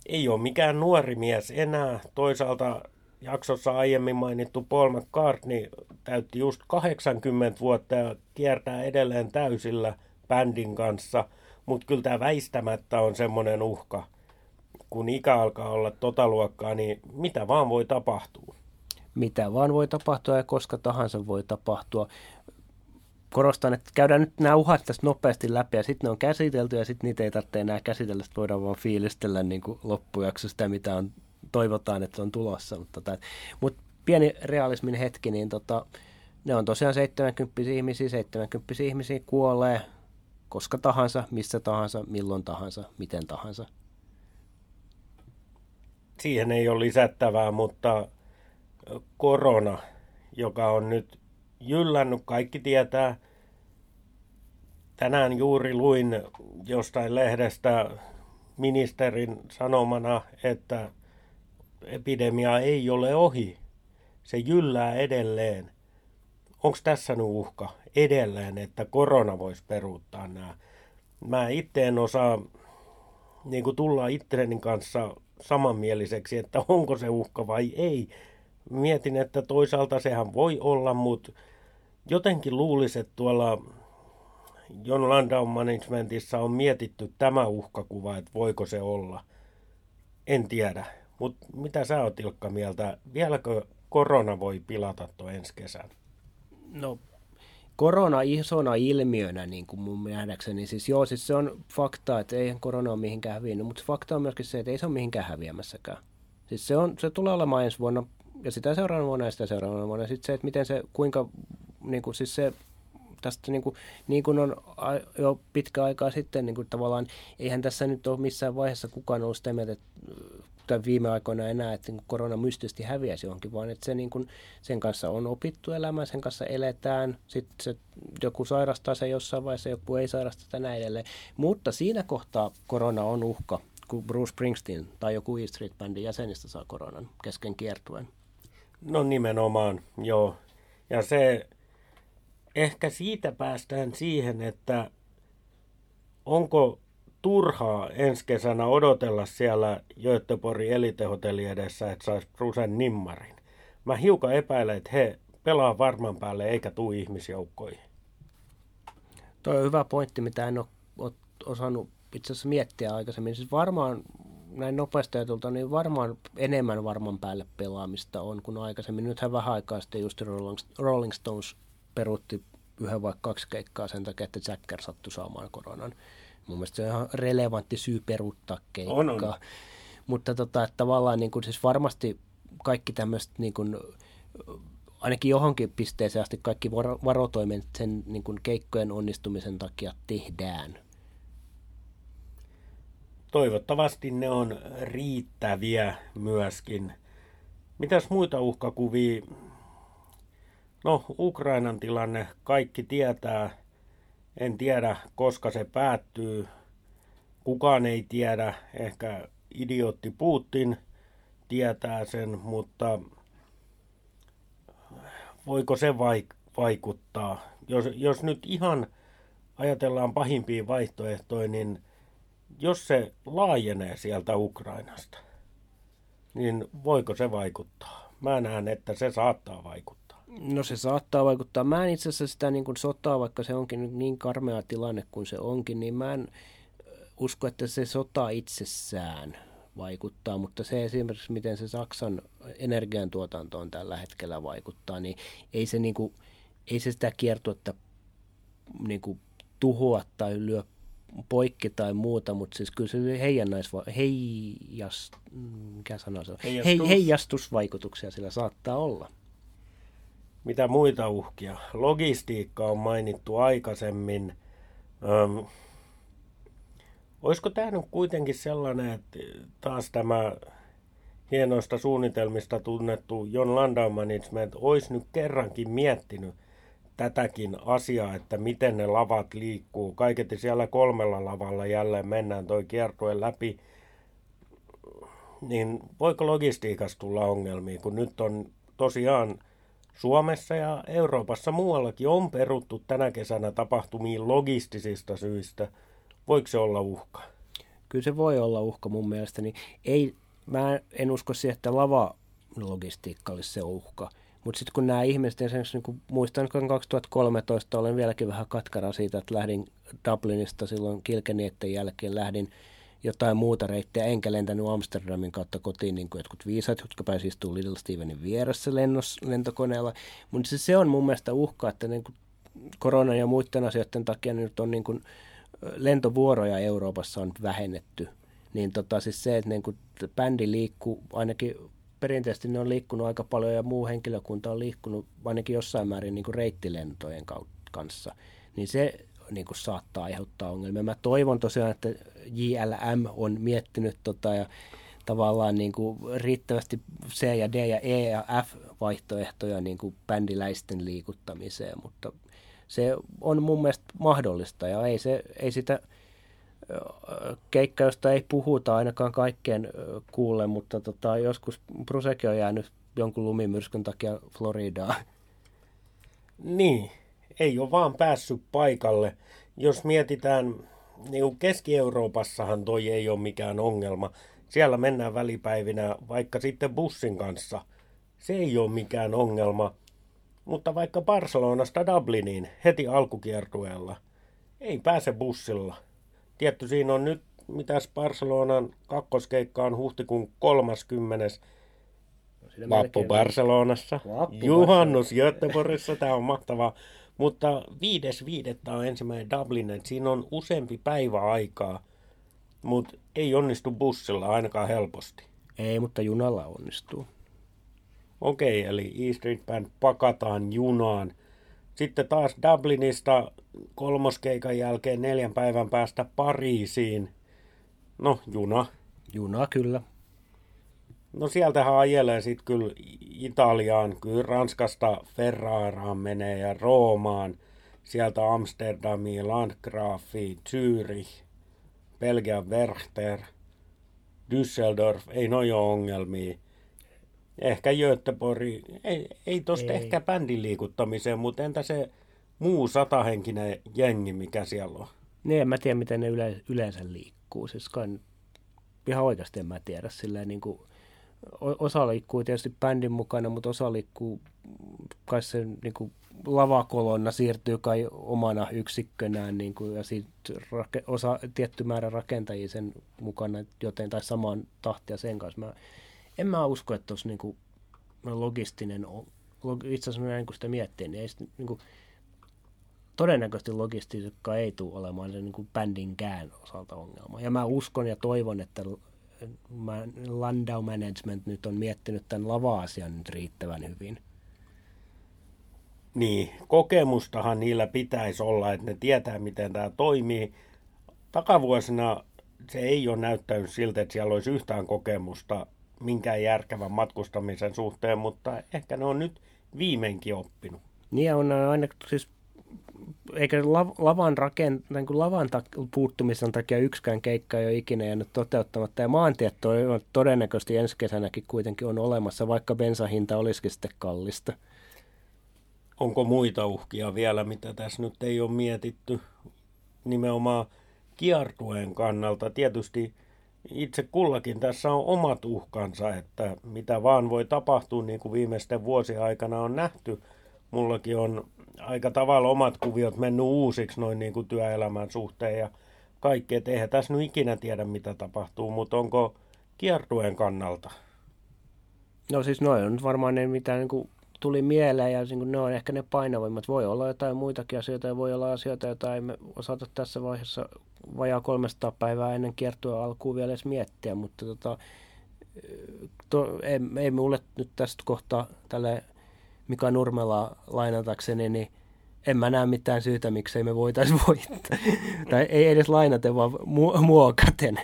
Ei ole mikään nuori mies enää. Toisaalta jaksossa aiemmin mainittu Paul McCartney täytti just 80 vuotta ja kiertää edelleen täysillä bändin kanssa. Mutta kyllä tämä väistämättä on semmoinen uhka. Kun ikä alkaa olla tota luokkaa, niin mitä vaan voi tapahtua? Mitä vaan voi tapahtua ja koska tahansa voi tapahtua. Korostan, että käydään nyt nämä uhat tästä nopeasti läpi ja sitten ne on käsitelty ja sitten niitä ei tarvitse enää käsitellä. Sitten voidaan vaan fiilistellä niin kuin loppujakso sitä, mitä on, toivotaan, että on tulossa. Mutta pieni realismin hetki, niin ne on tosiaan 70 ihmisiä kuolee koska tahansa, missä tahansa, milloin tahansa, miten tahansa. Siihen ei ole lisättävää, mutta korona, joka on nyt jyllännyt, kaikki tietää. Tänään juuri luin jostain lehdestä ministerin sanomana, että epidemia ei ole ohi. Se jyllää edelleen. Onko tässä nyt uhka edelleen, että korona voisi peruuttaa nämä? Mä itse en osaa niin kuin tulla itseäni kanssa samanmieliseksi, että onko se uhka vai ei. Mietin, että toisaalta sehän voi olla, mutta jotenkin luulisi, että tuolla John Landau Managementissa on mietitty tämä uhkakuva, että voiko se olla. En tiedä, mutta mitä sä oot Ilkka mieltä? Vieläkö korona voi pilata tuo ensi kesän? No korona isona ilmiönä niin kuin mun nähdäkseni, siis se on fakta, että eihän korona ole mihinkään häviänyt, mutta fakta on myöskin se, että ei se ole mihinkään häviämässäkään. Siis se tulee olemaan ensi vuonna ja sitä seuraavana vuonna ja sitä seuraavana vuonna. Sitten se, että miten se, kuinka, niin kuin, siis se, tästä niin kuin on jo pitkä aikaa sitten, niin kuin tavallaan, eihän tässä nyt ole missään vaiheessa kukaan ollut sitä mieltä, että viime aikoina enää, että korona mystisesti häviäisi johonkin, vaan että se, niin kuin, sen kanssa on opittu elämään, sen kanssa eletään, sitten se, joku sairastaa se jossain vaiheessa, joku ei sairasta sitä näin edelleen. Mutta siinä kohtaa korona on uhka, kun Bruce Springsteen tai joku E-Street Bandin jäsenistä saa koronan kesken kiertueen. No nimenomaan, joo. Ja se, ehkä siitä päästään siihen, että onko turhaa ensi kesänä odotella siellä Göteborgin elitehotelli edessä, että saisi Brucen nimmarin. Mä hiukan epäilen, että he pelaa varman päälle eikä tule ihmisjoukkoihin. Toi on hyvä pointti, mitä en ole osannut itse asiassa miettiä aikaisemmin. Siis varmaan näin nopeasti ajatulta, niin varmaan enemmän varman päälle pelaamista on kuin aikaisemmin. Nythän vähän aikaa sitten just Rolling Stones peruutti yhden vai kaksi keikkaa sen takia, että Jagger sattui saamaan koronan. Mun mielestä se on ihan relevantti syy peruuttaa keikkaa. On. Mutta tavallaan niin kuin, siis varmasti kaikki tämmöiset, niin kuin, ainakin johonkin pisteeseen asti kaikki varotoimet sen niin kuin keikkojen onnistumisen takia tehdään. Toivottavasti ne on riittäviä myöskin. Mitäs muita uhkakuvia? No, Ukrainan tilanne kaikki tietää. En tiedä, koska se päättyy. Kukaan ei tiedä. Ehkä idiootti Putin tietää sen, mutta voiko se vaikuttaa? Jos nyt ihan ajatellaan pahimpia vaihtoehtoja, niin jos se laajenee sieltä Ukrainasta, niin voiko se vaikuttaa? Mä näen, että se saattaa vaikuttaa. No se saattaa vaikuttaa. Mä en itse asiassa sitä niin kuin sotaa, vaikka se onkin niin karmea tilanne kuin se onkin, niin mä en usko, että se sota itsessään vaikuttaa, mutta se esimerkiksi, miten se Saksan energiantuotantoon tällä hetkellä vaikuttaa, niin ei se, niin kuin, ei se sitä kiertuetta niin kuin tuhoa tai lyö poikki tai muuta, mutta siis kyllä se heijastusvaikutuksia sillä saattaa olla. Mitä muita uhkia? Logistiikka on mainittu aikaisemmin. Olisiko tämä nyt kuitenkin sellainen, että taas tämä hienoista suunnitelmista tunnettu John Landau Management olisi nyt kerrankin miettinyt tätäkin asiaa, että miten ne lavat liikkuu. Kaiketi siellä 3 lavalla jälleen mennään toi kiertue läpi. Niin voiko logistiikassa tulla ongelmia, kun nyt on tosiaan Suomessa ja Euroopassa muuallakin on peruttu tänä kesänä tapahtumiin logistisista syistä. Voiko se olla uhka? Kyllä se voi olla uhka mun mielestäni. Mä en usko siihen, että lavalogistiikka olisi se uhka. Mutta sitten kun nämä ihmiset, esimerkiksi niin muistan, että 2013 olen vieläkin vähän katkara siitä, että lähdin Dublinista silloin Kilkenietten jälkeen, lähdin jotain muuta reittiä, enkä lentänyt Amsterdamin kautta kotiin, niin kuin jotkut viisat, jotka pääsi istumaan Little Stevenin vieressä lentokoneella. Mutta siis se on mun mielestä uhka, että niin kuin koronan ja muiden asioiden takia niin nyt on niin kuin lentovuoroja Euroopassa on vähennetty. Niin siis se, että niin kuin bändi liikkuu, ainakin perinteisesti ne on liikkunut aika paljon ja muu henkilökunta on liikkunut ainakin jossain määrin niin kuin reittilentojen kanssa, niin se niin kuin saattaa aiheuttaa ongelmia. Mä toivon tosiaan, että JLM on miettinyt ja tavallaan niin kuin riittävästi C ja D ja E ja F vaihtoehtoja niin kuin bändiläisten liikuttamiseen, mutta se on mun mielestä mahdollista ja ei sitä keikka, josta ei puhuta ainakaan kaikkeen kuulle, mutta joskus Brucekin on jäänyt jonkun lumimyrskyn takia Floridaan. Niin, ei ole vaan päässyt paikalle. Jos mietitään, niin Keski-Euroopassahan toi ei ole mikään ongelma. Siellä mennään välipäivinä vaikka sitten bussin kanssa. Se ei ole mikään ongelma. Mutta vaikka Barcelonasta Dubliniin heti alkukiertueella, ei pääse bussilla. Tietty siinä on nyt, mitäs Barcelonan kakkoskeikka on huhtikuun 30. Vappu Barcelonassa. Juhannus Göteborgissa, tämä on mahtavaa. Mutta 5.5. on ensimmäinen Dublin, että siinä on useampi päivä aikaa, mutta ei onnistu bussilla ainakaan helposti. Ei, mutta junalla onnistuu. Okei, eli E-Street Band pakataan junaan. Sitten taas Dublinista kolmoskeikan jälkeen 4 päivän päästä Pariisiin. No, juna. Juna, kyllä. No sieltähän ajelee sitten kyllä Italiaan, kyllä Ranskasta Ferraraan menee ja Roomaan. Sieltä Amsterdamiin, Landgraafiin, Zürich, Belgian Werchter, Düsseldorf. Ei noi ole ongelmia. Ehkä Göteborg, ei tosta ehkä bändin liikuttamiseen, mutta entä se muu 100-henkinen jengi, mikä siellä on? Niin, en mä tiedä, miten ne yleensä liikkuu. Siis ihan oikeasti en mä tiedä. Silleen, niin kuin, osa liikkuu tietysti bändin mukana, mutta osa liikkuu, kai se niin kuin lavakolonna siirtyy kai omana yksikkönään, niin kuin, ja sitten osa tietty määrä rakentajia sen mukana, joten tai samaan tahtia sen kanssa. En mä usko, että olisi niinku logistinen, itse asiassa kun sitä miettii, niin, ei sitä, niin kuin, todennäköisesti logistiikka ei tule olemaan se niin kuin bändinkään osalta ongelma. Ja mä uskon ja toivon, että Landau Management nyt on miettinyt tämän lava-asian nyt riittävän hyvin. Niin, kokemustahan niillä pitäisi olla, että ne tietää, miten tämä toimii. Takavuosina se ei ole näyttänyt siltä, että siellä olisi yhtään kokemusta minkään järkevän matkustamisen suhteen, mutta ehkä ne on nyt viimeinkin oppinut. Niin on aina, siis eikä lavan puuttumisen takia yksikään keikka ei ole ikinä jäänyt toteuttamatta, ja maantiet todennäköisesti ensi kesänäkin kuitenkin on olemassa, vaikka bensahinta olisikin sitten kallista. Onko muita uhkia vielä, mitä tässä nyt ei ole mietitty nimenomaan kiertueen kannalta? Tietysti itse kullakin tässä on omat uhkansa, että mitä vaan voi tapahtua, niin kuin viimeisten vuosien aikana on nähty. Mullakin on aika tavalla omat kuviot mennyt uusiksi noin niin kuin työelämän suhteen ja kaikkea. Eihän tässä nyt ikinä tiedä, mitä tapahtuu, mutta onko kiertueen kannalta? No siis noin on varmaan ne, mitä niin kuin tuli mieleen, ja niin kuin ne on ehkä ne painavimmat. Voi olla jotain muitakin asioita ja voi olla asioita, joita ei me osata tässä vaiheessa vajaa 300 päivää ennen kiertua alkuun vielä edes miettiä, mutta ei mulle nyt tästä kohtaa tälle Mika Nurmelaa lainatakseni, niin en mä näe mitään syytä, miksei me voitaisiin voittaa. Tai ei edes lainaten, vaan muokaten.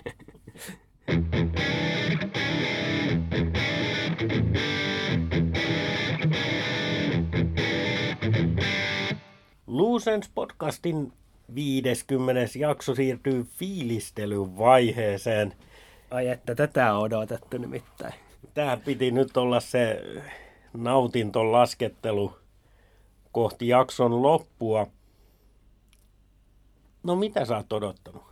Lose Ends -podcastin 50. jakso siirtyy fiilistelyvaiheeseen. Ai että tätä on odotettu nimittäin. Tämä piti nyt olla se nautinton laskettelu kohti jakson loppua. No mitä sä oot odottanut?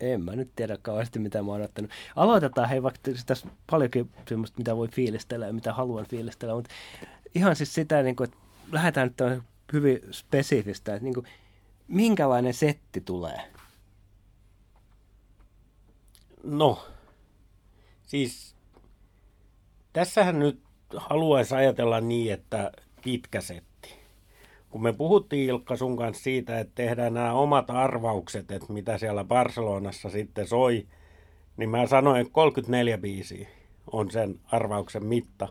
En mä nyt tiedä kauheasti mitä mä oon odottanut. Aloitetaan hei vaikka tässä paljonkin semmoista mitä voi fiilistellä ja mitä haluan fiilistellä. Mutta ihan siis sitä, niin kuin, että lähdetään nyt tämmöisen hyvin spesifistä, että niin kuin, minkälainen setti tulee? No, siis tässähän nyt haluaisi ajatella niin, että pitkä setti. Kun me puhuttiin Ilkka sun kanssa siitä, että tehdään nämä omat arvaukset, että mitä siellä Barcelonassa sitten soi, niin mä sanoin, että 34 biisiä on sen arvauksen mitta.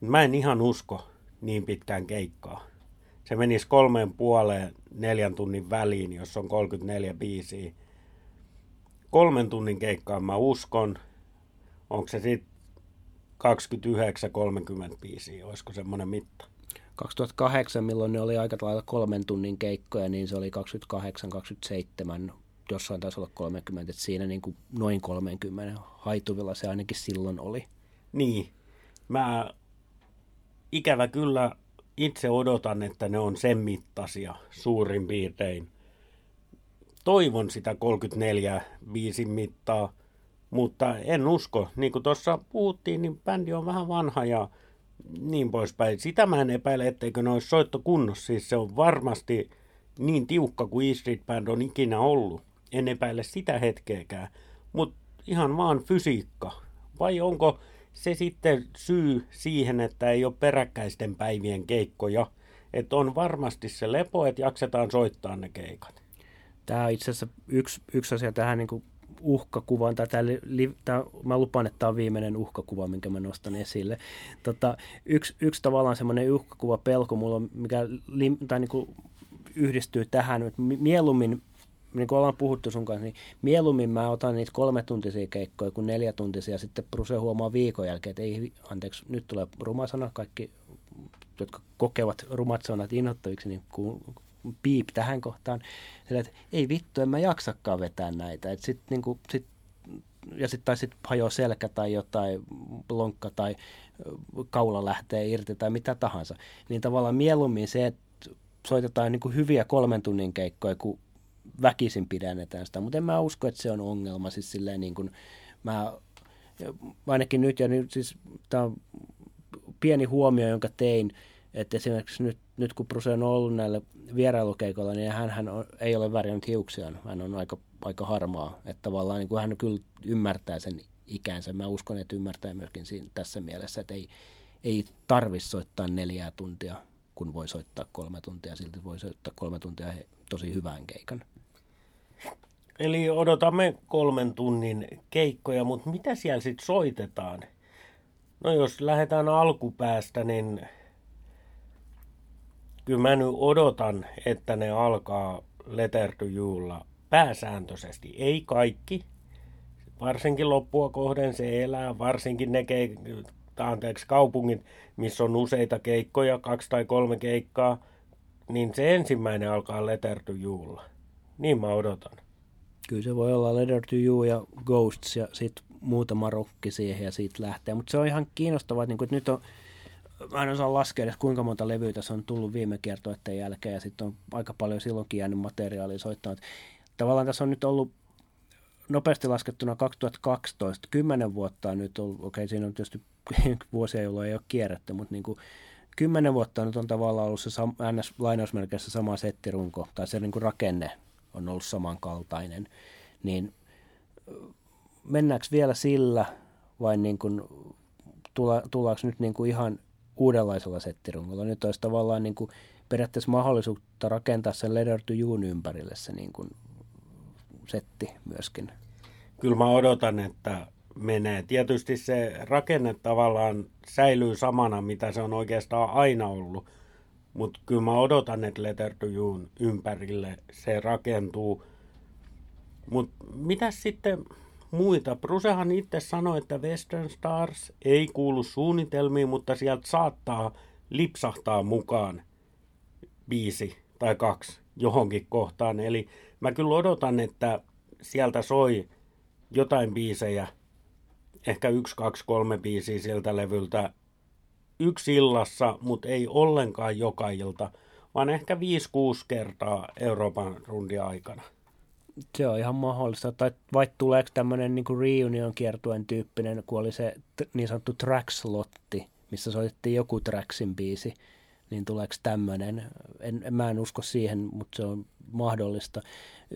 Mä en ihan usko niin pitkään keikkaa. Se menisi 3,5–4 tunnin väliin, jos on 34 biisiä. 3 tunnin keikkaan mä uskon. Onko se sitten 29–30 biisiä? Olisiko semmoinen mitta? 2008, milloin ne oli aika lailla 3 tunnin keikkoja, niin se oli 28–27. Jossain taisi olla 30. Et siinä niin kuin noin 30 haituvilla se ainakin silloin oli. Niin. Mä ikävä kyllä itse odotan, että ne on sen mittaisia suurin piirtein. Toivon sitä 34 biisin mittaa, mutta en usko. Niin kuin tuossa puhuttiin, niin bändi on vähän vanha ja niin poispäin. Sitä mä en epäile, etteikö ne olisi soittokunnossa. Siis se on varmasti niin tiukka kuin E-Street Band on ikinä ollut. En epäile sitä hetkeäkään, mutta ihan vaan fysiikka. Vai onko se sitten syy siihen, että ei ole peräkkäisten päivien keikkoja? Että on varmasti se lepo, että jaksetaan soittaa ne keikat. Tämä on itse asiassa yksi asia tähän niin kuin uhkakuvaan. Mä lupaan, että tämä on viimeinen uhkakuva, minkä mä nostan esille. Yksi tavallaan semmoinen uhkakuvapelko mulla on, mikä niin kuin yhdistyy tähän. Että mieluummin, niin kuin ollaan puhuttu sun kanssa, niin mieluummin mä otan niitä 3-tuntisia keikkoja kuin 4-tuntisia. Ja sitten Bruce huomaa viikon jälkeen, että ei, anteeksi, nyt tulee ruma sana. Kaikki, jotka kokevat rumat sanat inhottaviksi, niin piip tähän kohtaan, sillä, että ei vittu, en mä jaksakaan vetää näitä. Et sit, niin kuin, sit hajoaa selkä tai jotain, lonkka tai kaula lähtee irti tai mitä tahansa. Niin tavallaan mieluummin se, että soitetaan niin kuin hyviä 3 tunnin keikkoja, kun väkisin pidennetään sitä. Mutta en mä usko, että se on ongelma. Siis silleen niin kuin mä, ainakin nyt, ja nyt siis tää on pieni huomio, jonka tein, että esimerkiksi nyt kun Bruce on ollut näillä vierailukeikoilla, niin hän ei ole värjännyt hiuksiaan. Hän on aika harmaa. Että tavallaan niin kuin hän kyllä ymmärtää sen ikänsä. Mä uskon, että ymmärtää myöskin siinä, tässä mielessä, että ei tarvitse soittaa 4 tuntia, kun voi soittaa 3 tuntia. Silti voi soittaa 3 tuntia tosi hyvän keikan. Eli odotamme 3 tunnin keikkoja, mutta mitä siellä sitten soitetaan? No jos lähdetään alkupäästä, niin kyllä mä nyt odotan, että ne alkaa Letter to Youlla pääsääntöisesti. Ei kaikki. Varsinkin loppua kohden se elää. Varsinkin ne kaupungit, missä on useita keikkoja, 2 tai 3 keikkaa, niin se ensimmäinen alkaa Letter to Youlla. Niin mä odotan. Kyllä se voi olla Letter to You ja Ghosts ja sitten muutama rokki siihen ja siitä lähtee. Mutta se on ihan kiinnostavaa, että nyt on... Mä en osaa laskea edes, kuinka monta levyä tässä on tullut viime kiertueiden jälkeen, ja sitten on aika paljon silloinkin jäänyt materiaalia soittaa. Tavallaan tässä on nyt ollut nopeasti laskettuna 2012, 10 vuotta on nyt ollut, okei, siinä on tietysti vuosia, jolloin ei ole kierrettä, mutta niin kuin 10 vuotta nyt on tavallaan ollut se lainausmerkeissä sama settirunko, tai se niin kuin rakenne on ollut samankaltainen, niin mennäänkö vielä sillä, vai niin kuin, tullaanko nyt niin kuin ihan uudenlaisella settirungolla. Nyt olisi tavallaan niin kuin periaatteessa mahdollisuutta rakentaa sen Letter to Youn ympärille se niin kuin setti myöskin. Kyllä mä odotan, että menee. Tietysti se rakenne tavallaan säilyy samana, mitä se on oikeastaan aina ollut. Mutta kyllä mä odotan, että Letter to You'n ympärille se rakentuu. Mutta mitä sitten muita? Brucehan itse sanoi, että Western Stars ei kuulu suunnitelmiin, mutta sieltä saattaa lipsahtaa mukaan biisi tai kaksi johonkin kohtaan. Eli mä kyllä odotan, että sieltä soi jotain biisejä, ehkä 1, 2, 3 biisiä sieltä levyltä yksi illassa, mutta ei ollenkaan joka ilta, vaan ehkä 5-6 kertaa Euroopan rundin aikana. Se on ihan mahdollista. Tai vai tuleeko tämmöinen niin kuin reunion-kiertuen tyyppinen, kun oli se niin sanottu track-slotti, missä soitettiin joku tracksin biisi, niin tuleeko tämmöinen? Mä en usko siihen, mutta se on mahdollista.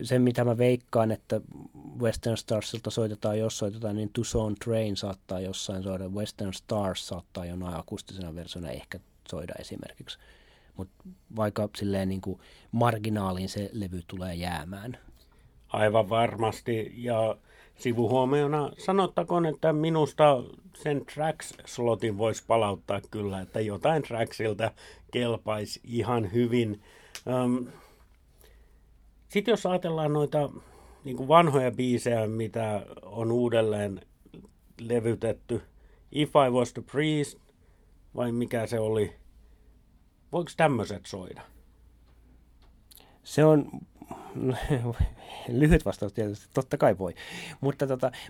Sen, mitä mä veikkaan, että Western Starsilta soitetaan, jos soitetaan, niin Tucson Train saattaa jossain soida. Western Stars saattaa jonain akustisena versiona ehkä soida esimerkiksi. Mutta vaikka silleen niin kuin marginaaliin se levy tulee jäämään. Aivan varmasti, ja sivuhuomiona sanottakoon, että minusta sen tracks-slotin voisi palauttaa kyllä, että jotain tracksilta kelpaisi ihan hyvin. Sitten jos ajatellaan noita niin vanhoja biisejä, mitä on uudelleen levytetty, If I Was the Priest, vai mikä se oli, voiko tämmöiset soida? Se on... lyhyt vastaus tietysti, totta kai voi. Mutta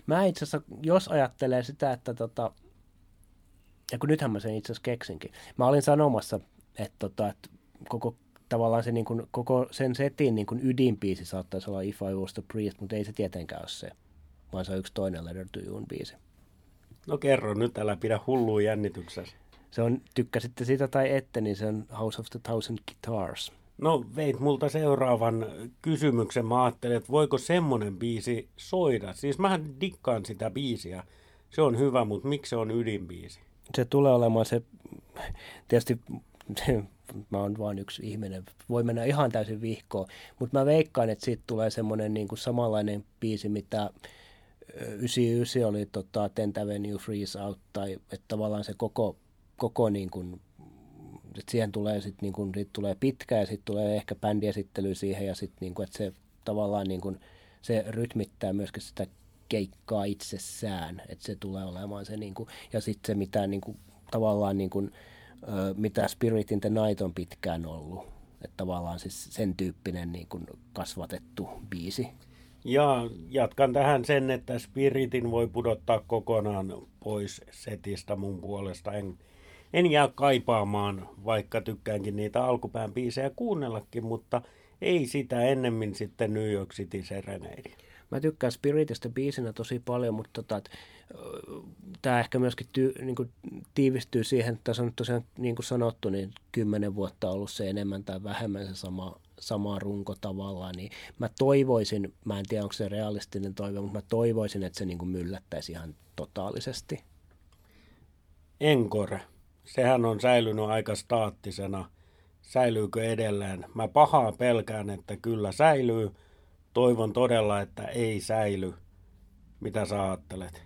mä itse asiassa, jos ajattelee sitä, että ja kun nythän mä sen itse asiassa keksinkin. Mä olin sanomassa, että koko tavallaan se niin kuin, koko sen setin niin kuin ydinbiisi saattaisi olla If I Was the Priest, mutta ei se tietenkään ole se, vaan se on yksi toinen Letter to You'n biisi. No kerro nyt, älä pidä hullua jännityksessä. Se on, tykkäsitte sitä tai ette, niin se on House of the Thousand Guitars. No veit multa seuraavan kysymyksen. Mä ajattelin, että voiko semmoinen biisi soida? Siis mähän dikkaan sitä biisiä. Se on hyvä, mutta miksi se on ydinbiisi? Se tulee olemaan se, tietysti mä oon vaan yksi ihminen, voi mennä ihan täysin vihkoon. Mutta mä veikkaan, että siitä tulee semmoinen niin kuin samanlainen biisi, mitä 99 oli Tenth Avenue Freeze Out. Tai että tavallaan se koko niin kuin... Sitten siihen tulee, siitä tulee pitkä ja sitten tulee ehkä bändiesittely siihen ja sitten niin se tavallaan niin kuin, se rytmittää myöskin sitä keikkaa itsessään, että se tulee olemaan se niin kuin, ja sitten se mitä niin kuin, tavallaan niin kuin, mitä Spirit in the Night on pitkään ollut, että tavallaan siis sen tyyppinen niin kuin kasvatettu biisi. Ja jatkan tähän sen, että Spiritin voi pudottaa kokonaan pois setistä mun puolesta, En jää kaipaamaan, vaikka tykkäänkin niitä alkupään biisejä kuunnellakin, mutta ei sitä ennemmin sitten New York City Serenade. Mä tykkään Spiritistä biisinä tosi paljon, mutta tämä ehkä myöskin niinku tiivistyy siihen, että tässä on tosiaan niin kuin sanottu, niin 10 vuotta ollut se enemmän tai vähemmän se sama runko tavallaan, niin mä toivoisin, mä en tiedä onko se realistinen toive, mutta mä toivoisin, että se niin kuin myllättäisi ihan totaalisesti. Encore. Sehän on säilynyt aika staattisena. Säilyykö edelleen? Mä pahaa pelkään, että kyllä säilyy. Toivon todella, että ei säily. Mitä sä ajattelet?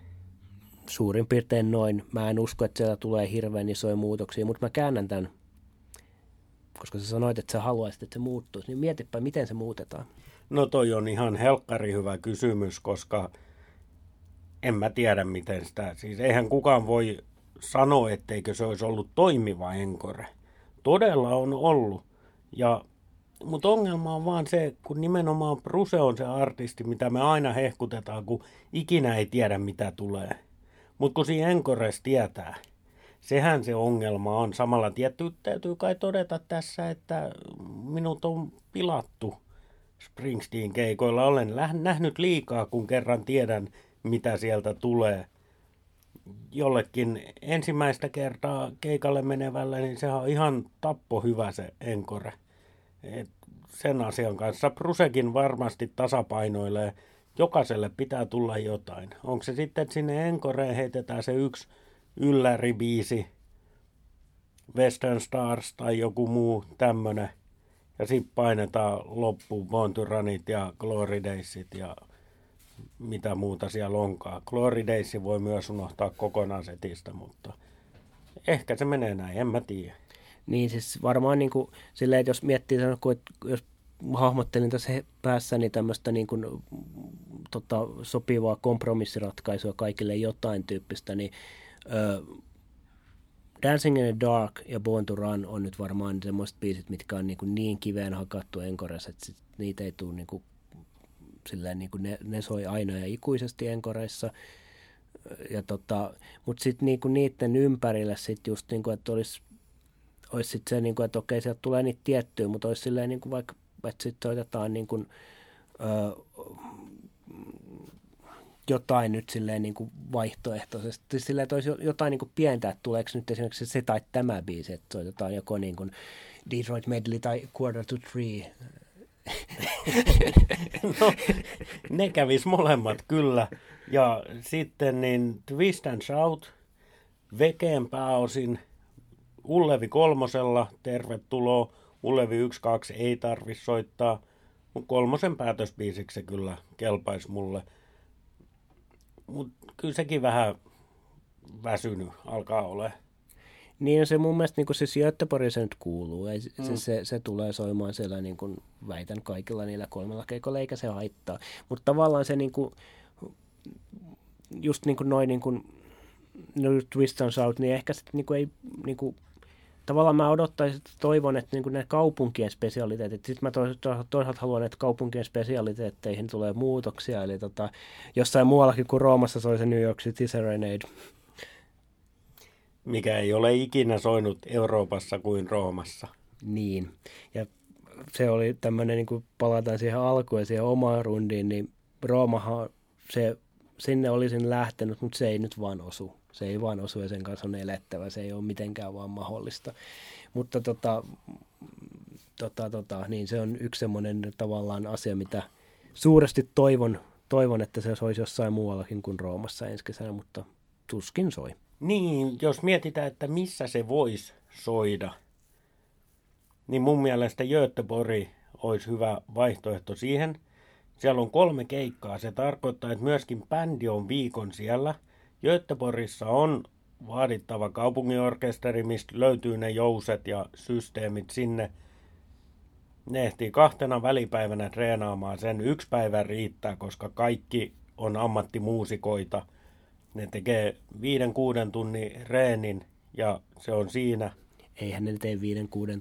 Suurin piirtein noin. Mä en usko, että siellä tulee hirveän isoja muutoksia, mutta mä käännän tämän. Koska sä sanoit, että sä haluaisit, että se muuttuisi, niin mietipä, miten se muutetaan. No toi on ihan helkkari hyvä kysymys, koska en mä tiedä, miten sitä. Siis eihän kukaan voi... sano, etteikö se olisi ollut toimiva encore. Todella on ollut. Mutta ongelma on vaan se, kun nimenomaan Bruce on se artisti, mitä me aina hehkutetaan, kun ikinä ei tiedä, mitä tulee. Mutta kun siinä encoressa tietää, sehän se ongelma on. Samalla tietty täytyy kai todeta tässä, että minut on pilattu Springsteen-keikoilla. Olen nähnyt liikaa, kun kerran tiedän, mitä sieltä tulee. Jollekin ensimmäistä kertaa keikalle menevälle, niin sehän on ihan tappohyvä se encore. Et sen asian kanssa Brucekin varmasti tasapainoilee. Jokaiselle pitää tulla jotain. Onko se sitten, että sinne encoreen heitetään se yksi ylläribiisi, Western Stars tai joku muu tämmöinen, ja sitten painetaan loppuun Born to Runit ja Glory Daysit ja mitä muuta siellä onkaan. Glory Days voi myös unohtaa kokonaan setistä, mutta ehkä se menee näin, en mä tiedä. Niin siis varmaan niin kuin silleen, että jos miettii, että jos hahmottelin tässä päässäni tämmöistä niin kuin, sopivaa kompromissiratkaisua kaikille jotain tyyppistä, niin Dancing in the Dark ja Born to Run on nyt varmaan semmoiset biisit, mitkä on niin kiveen hakattu enkores, että niitä ei tule niin kuin ne soi aina ja ikuisesti enkoreissa. Ja mutta sitten niin kuin niiden ympärillä sitten just niin kuin, että olisi sitten se, niin kuin, että okei, sieltä tulee niitä tiettyä, mutta olisi silleen niin kuin vaikka, että sitten soitetaan niin kuin, jotain nyt silleen niin kuin vaihtoehtoisesti, silleen, että olisi jotain niin kuin pientä, että tuleeko nyt esimerkiksi se tai tämä biisi, että soitetaan joko niin kuin Detroit Medley tai Quarter to Three. No, ne kävis molemmat kyllä. Ja sitten niin Twist and Shout, Vekeen pääosin, Ullevi kolmosella, tervetuloa, Ullevi 1-2 ei tarvi soittaa, kolmosen päätösbiisiksi se kyllä kelpaisi mulle. Mutta kyllä sekin vähän väsynyt alkaa olemaan. Niin se mun mielestä niin siis Göteborg se nyt kuuluu. Ei, se tulee soimaan siellä, niin kuin väitän kaikilla niillä kolmella keikolla, eikä se haittaa. Mutta tavallaan se niin kuin, just niin kuin noin niin kuin, no Twist and Shout, niin ehkä sitten niin ei niinku tavallaan mä odottaisin, että toivon, että niin kuin ne kaupunkien spesialiteetit, sitten mä toisaalta haluan, että kaupunkien spesialiteetteihin tulee muutoksia, eli jossain muuallakin kuin Roomassa soi se New York City Serenade. Mikä ei ole ikinä soinut Euroopassa kuin Roomassa. Niin, ja se oli tämmöinen, niin kuin palataan siihen alkuun ja siihen omaan rundiin, niin Roomahan, sinne olisin lähtenyt, mutta se ei nyt vaan osu. Se ei vaan osu ja sen kanssa on elettävä, se ei ole mitenkään vaan mahdollista. Mutta niin se on yksi semmoinen tavallaan asia, mitä suuresti toivon, että se olisi jossain muuallakin kuin Roomassa ensi kesänä, mutta tuskin soi. Niin, jos mietitään, että missä se voisi soida, niin mun mielestä Göteborg olisi hyvä vaihtoehto siihen. Siellä on 3 keikkaa, se tarkoittaa, että myöskin bändi on viikon siellä. Göteborgissa on vaadittava kaupunginorkesteri, mistä löytyy ne jouset ja systeemit sinne. Ne ehtii 2 välipäivänä treenaamaan sen. 1 päivä riittää, koska kaikki on ammattimuusikoita. Ne tekee 5-6 tunnin treenin ja se on siinä. Eihän ne tee 5-6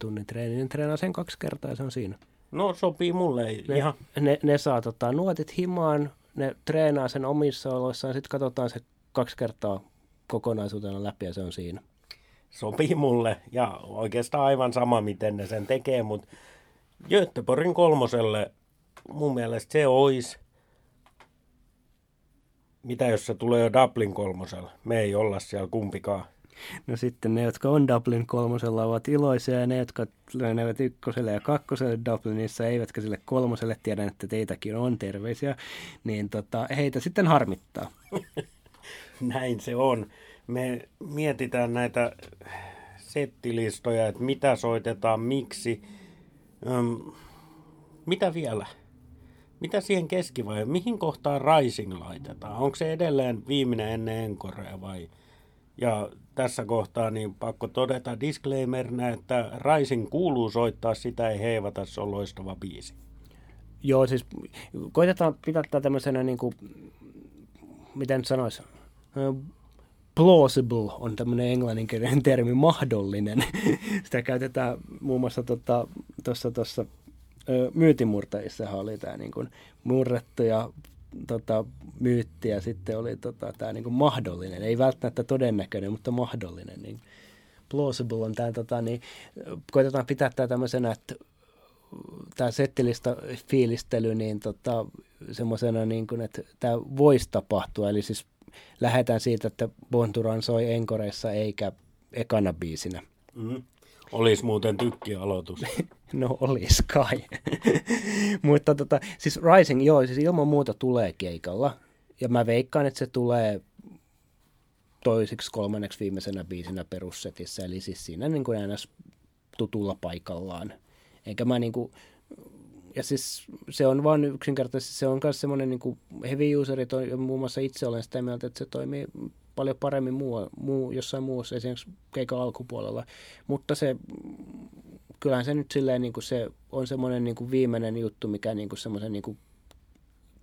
tunnin treenin, ne treenaa sen 2 kertaa ja se on siinä. No sopii mulle ihan. Ne saa nuotit himaan, ne treenaa sen omissa oloissaan, sitten katsotaan se 2 kertaa kokonaisuutena läpi ja se on siinä. Sopii mulle ja oikeastaan aivan sama, miten ne sen tekee, mutta Göteborgin kolmoselle mun mielestä se olisi. Mitä jos se tulee jo Dublin kolmosella? Me ei olla siellä kumpikaan. No sitten ne, jotka on Dublin kolmosella, ovat iloisia ja ne, jotka menevät 1. ja 2. Dublinissa, eivätkä sille 3. tiedän, että teitäkin on terveisiä, niin heitä sitten harmittaa. Näin se on. Me mietitään näitä settilistoja, että mitä soitetaan, miksi, mitä vielä? Mitä siihen keskivaihe? Mihin kohtaan Rising laitetaan? Onko se edelleen viimeinen ennen enkorea vai? Ja tässä kohtaa niin pakko todeta disclaimerina, että Rising kuuluu soittaa, sitä ei heivata, se on loistava biisi. Joo, siis koitetaan pitää tämmöisenä, niin kuin, miten sanoisi, plausible on tämmöinen englanninkielinen termi, mahdollinen. Sitä käytetään muun muassa tuossa myytimurtajissahan oli tämä niin kuin murrettu ja myytti ja sitten oli tämä niin kuin mahdollinen, ei välttämättä todennäköinen, mutta mahdollinen. Niin plausible on tämä, niin koitetaan pitää tämä tämmöisenä, että tämä settilista fiilistely, niin semmoisena, niin kuin, että tämä voisi tapahtua, eli siis lähdetään siitä, että Born to Run soi enkoreissa eikä ekana biisinä. Mm-hmm. Olisi muuten tykkialoitus. No olis kai. Mutta siis Rising, joo, siis ilman muuta tulee keikalla. Ja mä veikkaan, että se tulee toisiksi, 3. viimeisenä biisinä perussetissä. Eli siis siinä niin kuin aina tutulla paikallaan. Eikä mä niin kuin, Ja siis se on vaan yksinkertaisesti, se on myös semmoinen niin heavy useri, muun muassa itse olen sitä mieltä, että se toimii paljon paremmin jossain muussa, esimerkiksi keikan alkupuolella. Mutta se, kyllähän se nyt silleen, niin kuin se on semmoinen niin kuin viimeinen juttu, mikä niin kuin semmoisen, niin kuin,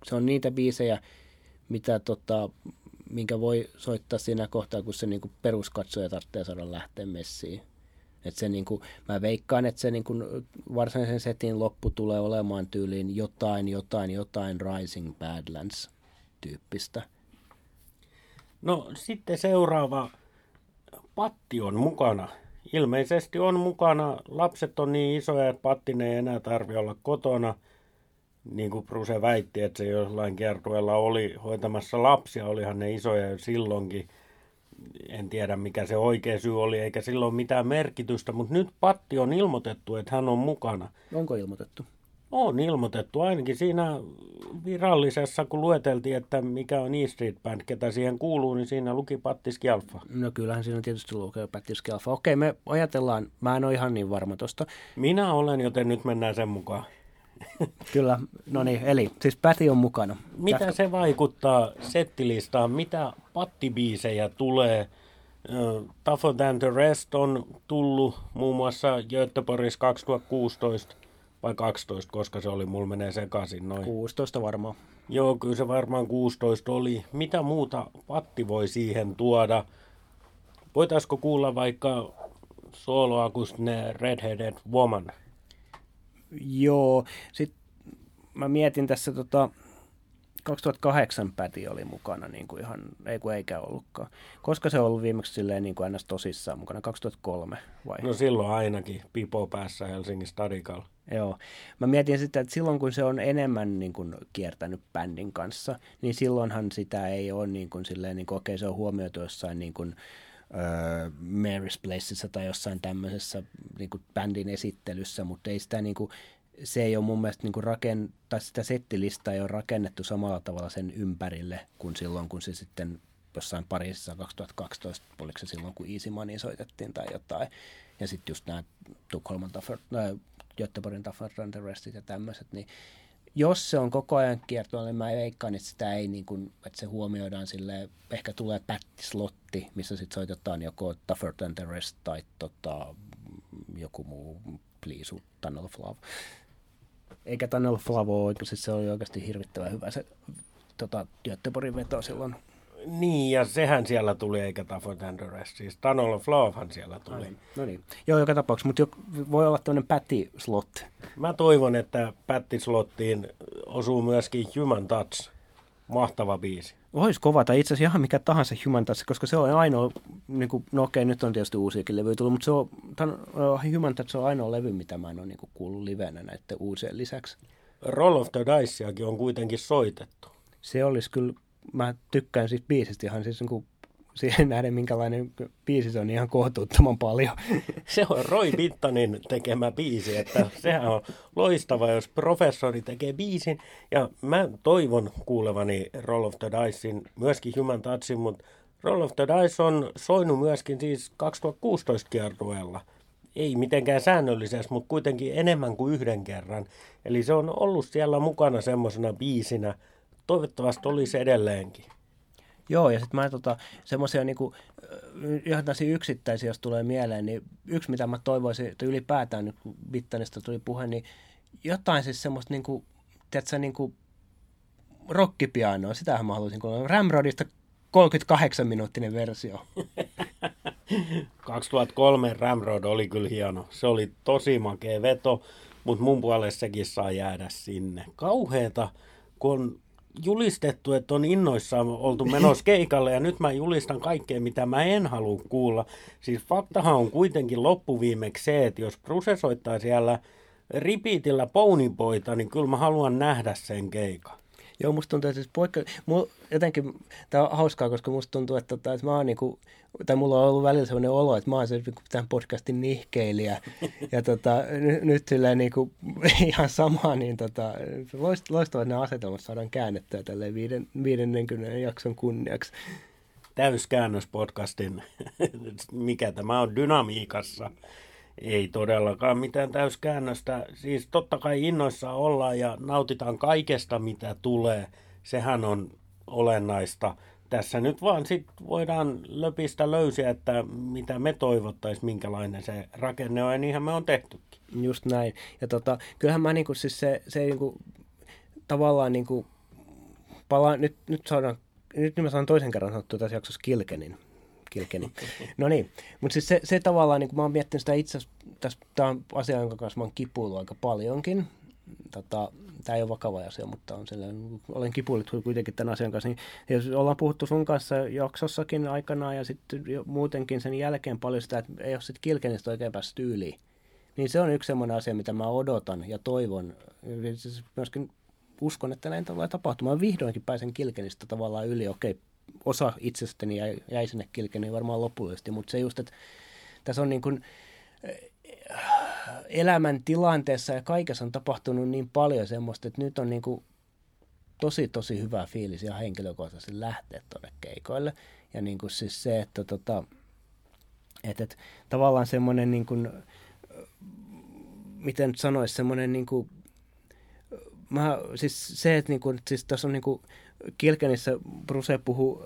se on niitä biisejä, mitä minkä voi soittaa siinä kohtaa, kun se niin kuin peruskatsoja tarvitsee saada lähteä messiin. Että se niin kuin, mä veikkaan, että se niin kuin varsinaisen setin loppu tulee olemaan tyyliin jotain Rising Badlands-tyyppistä. No sitten seuraava. Patti on mukana. Ilmeisesti on mukana. Lapset on niin isoja, että Pattin ei enää tarvitse olla kotona. Niin kuin Bruce väitti, että se jollain kiertueella oli hoitamassa lapsia. Olihan ne isoja jo silloinkin. En tiedä, mikä se oikea syy oli, eikä silloin mitään merkitystä, mutta nyt Patti on ilmoitettu, että hän on mukana. Onko ilmoitettu? On ilmoitettu, ainakin siinä virallisessa, kun lueteltiin, että mikä on E-Street Band, ketä siihen kuuluu, niin siinä luki Patti Scialfa. No kyllähän siinä tietysti lukee Patti Scialfa. Okei, me ajatellaan, mä en ole ihan niin varma tuosta. Minä olen, joten nyt mennään sen mukaan. Kyllä, no niin, eli siis Patti on mukana. Mitä se vaikuttaa settilistaan? Mitä pattibiisejä tulee? Tougher than the Rest on tullut muun muassa Göteborgissa 2016 vai 12, koska se oli, mulla menee sekaisin noin. 16 varmaan. Joo, kyllä se varmaan 16 oli. Mitä muuta Patti voi siihen tuoda? Voitaisiko kuulla vaikka sooloa, kun ne Redheaded Woman? Joo, sitten mä mietin tässä 2008 Patti oli mukana, niin kuin ihan, ei kun eikä ollutkaan. Koska se on ollut viimeksi silleen niin kuin ennäs tosissaan mukana, 2003 vai? No silloin ainakin, pipo päässä Helsingin Stadikalla. Joo, mä mietin sitä, että silloin kun se on enemmän niin kuin kiertänyt bändin kanssa, niin silloinhan sitä ei ole niin kuin silleen, niin kuin okei se on huomioitu jossain niin kuin Mary's Placeissa tai jossain tämmöisessä niin kuin bändin esittelyssä, mutta ei sitä niin kuin, se ei ole mun mielestä niin kuin tai sitä settilistaa ei ole rakennettu samalla tavalla sen ympärille kuin silloin, kun se sitten jossain Pariisissa 2012, oliko se silloin, kun Easy Money soitettiin tai jotain. Ja sitten just nämä Tukholman Göteborgin Tougher than the Restit ja tämmöiset, niin jos se on koko ajan kiertueella, niin mä veikkaan, että sitä ei niin kuin, että se huomioidaan silleen, ehkä tulee pättislotti, missä sitten soitetaan joko Tougher than the Rest tai joku muu Please, Tunnel of Love. Eikä Tunnel of Love ole, siis se oli oikeasti hirvittävän hyvä se Göteborgin veto silloin. Niin, ja sehän siellä tuli, eikä Tougher than the Rest, siis Tunnel of Lovehan siellä tuli. Ai, no niin, joo, joka tapauksessa, mutta voi olla tämmöinen Patti-slotti. Mä toivon, että Patti-slottiin osuu myöskin Human Touch, mahtava biisi. Olisi kova, tai itse asiassa ihan mikä tahansa Human Touch, koska se on ainoa, niin kuin, no okei, nyt on tietysti uusiakin levyjä tullut, mutta se on, Human Touch on ainoa levy, mitä mä en ole niin kuin kuullut livenä näiden uusien lisäksi. Roll of the Diceakin on kuitenkin soitettu. Se olisi kyllä... Mä tykkään siis biisistä ihan siis niin kuin siihen nähden, minkälainen biisi se on, ihan kohtuuttoman paljon. Se on Roy Bittanin tekemä biisi, että sehän on loistava, jos professori tekee biisin. Ja mä toivon kuulevani Roll of the Dicein, myöskin Human Touchin, mutta Roll of the Dice on soinut myöskin siis 2016 kiertueella. Ei mitenkään säännöllisesti, mutta kuitenkin enemmän kuin yhden kerran. Eli se on ollut siellä mukana semmoisena biisinä. Toivottavasti olisi edelleenkin. Joo, ja sitten mä semmoisia niinku, ihan tämmöisiä yksittäisiä, jos tulee mieleen, niin yksi mitä mä toivoisin, että ylipäätään nyt kun Bittanista tuli puhe, niin jotain siis semmoista niinku, tiedätkö, niinku rockipianoa, sitähän mä haluaisin kuulla. Ramrodista 38-minuuttinen versio. 2003 Ramrod oli kyllä hieno. Se oli tosi makea veto, mutta mun puolesta sekin saa jäädä sinne. Kauheeta, kun julistettu, että on innoissaan oltu menossa keikalle ja nyt mä julistan kaikkea, mitä mä en halua kuulla. Siis faktahan on kuitenkin loppuviimeksi se, että jos Bruce soittaa siellä repeatillä Ponyboyta, niin kyllä mä haluan nähdä sen keikan. Joo, musta tuntuu, että siis jotenkin, tää on hauskaa, koska musta tuntuu, että mä oon niinku, tai mulla on ollut välillä sellainen olo, että mä oon tämän podcastin nihkeilijä, ja nyt silleen niinku ihan sama, niin loistavat nämä asetelmat saadaan käännettyä tälleen 50 jakson kunniaksi. Täyskäännös podcastin, mikä tämä on, dynamiikassa. Ei todellakaan mitään täyskäännöstä. Siis totta kai innoissa ollaan ja nautitaan kaikesta, mitä tulee. Sehän on olennaista. Tässä nyt vaan sit voidaan löpistä löysiä, että mitä me toivottaisiin, minkälainen se rakenne on, ja niinhän me on tehtykin. Just näin. Ja kyllähän mä niinku siis se niinku, tavallaan niinku palaan, nyt mä saan toisen kerran sanottua tässä jaksossa kilkenin. No niin, mutta siis se tavallaan, niin kun mä oon miettinyt sitä itse asiassa, tämä on asia, jonka kanssa mä oon kipuillut aika paljonkin. Tämä ei ole vakava asia, mutta on sellainen, olen kipuillut kuitenkin tämän asian kanssa. Niin, jos ollaan puhuttu sun kanssa jaksossakin aikanaan ja sitten muutenkin sen jälkeen paljon sitä, että ei ole sitten kilkenistä oikein päästy yli. Niin se on yksi sellainen asia, mitä mä odotan ja toivon. Siis myöskin uskon, että näin tulee tapahtumaan. Vihdoinkin pääsen kilkenistä tavallaan yli, okei. Osa itsestäni jäi sinne kilkeniin varmaan lopullisesti, mutta se just, että tässä on niin kuin elämäntilanteessa ja kaikessa on tapahtunut niin paljon semmoista, että nyt on niin kuin tosi hyvä fiilis ja henkilökohtaisesti lähteä tuonne keikoille. Ja niin kuin siis se, että, tavallaan semmoinen, niin kuin, miten nyt sanoisi, semmoinen niin kuin, siis se, että niin kuin, siis tässä on niin kuin, Kilkenissä Bruce puhui,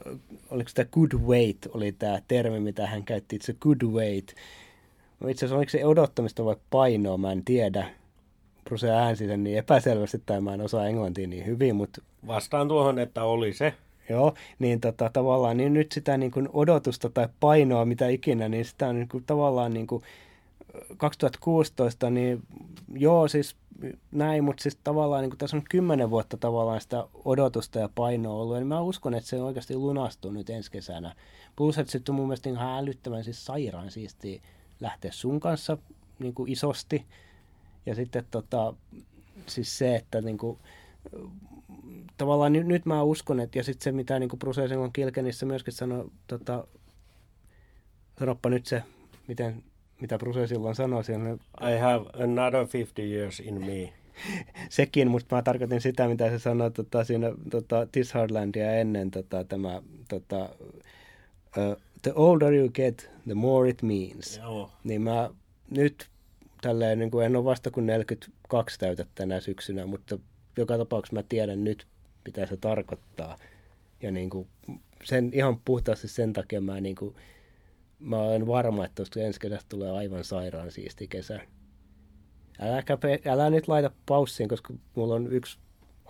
oliko tämä good weight, oli tämä termi, mitä hän käytti, itse good weight. Itse asiassa oliko se odottamista vai painoa, mä en tiedä. Bruce äänsi sen niin epäselvästi, tai mä en osaa englantia niin hyvin, mutta... Vastaan tuohon, että oli se. Joo, niin tavallaan niin nyt sitä niin kuin odotusta tai painoa, mitä ikinä, niin sitä on niin kuin, tavallaan niin kuin 2016, niin joo siis... Näin, mutta siis tavallaan niin tässä on 10 vuotta tavallaan sitä odotusta ja painoa ollut, niin mä uskon, että se oikeasti lunastuu nyt ensi kesänä. Plus, että sitten on mun mielestä ihan älyttömän siis sairaan siistiä lähteä sun kanssa niin kuin isosti. Ja sitten siis se, että niin kuin, tavallaan nyt mä uskon, että ja sitten se mitä niin Bruce Springsteen Kilkenissä myöskin sanoi, sanoppa nyt se, miten... Mitä Bruce silloin sanoi siellä. I have another 50 years in me. Sekin, mutta mä tarkoitin sitä, mitä se sanoi siinä This Heartlandia ennen tämä... the older you get, the more it means. Joo. Niin mä nyt tälleen, niin kuin en ole vasta kuin 42 täytä tänä syksynä, mutta joka tapauksessa mä tiedän nyt, mitä se tarkoittaa. Ja niin kuin sen ihan puhtaasti sen takia mä niin kuin... Mä olen varma, että tuosta ensi kesästä tulee aivan sairaan siisti kesä. Älä nyt laita paussiin, koska mulla on yksi...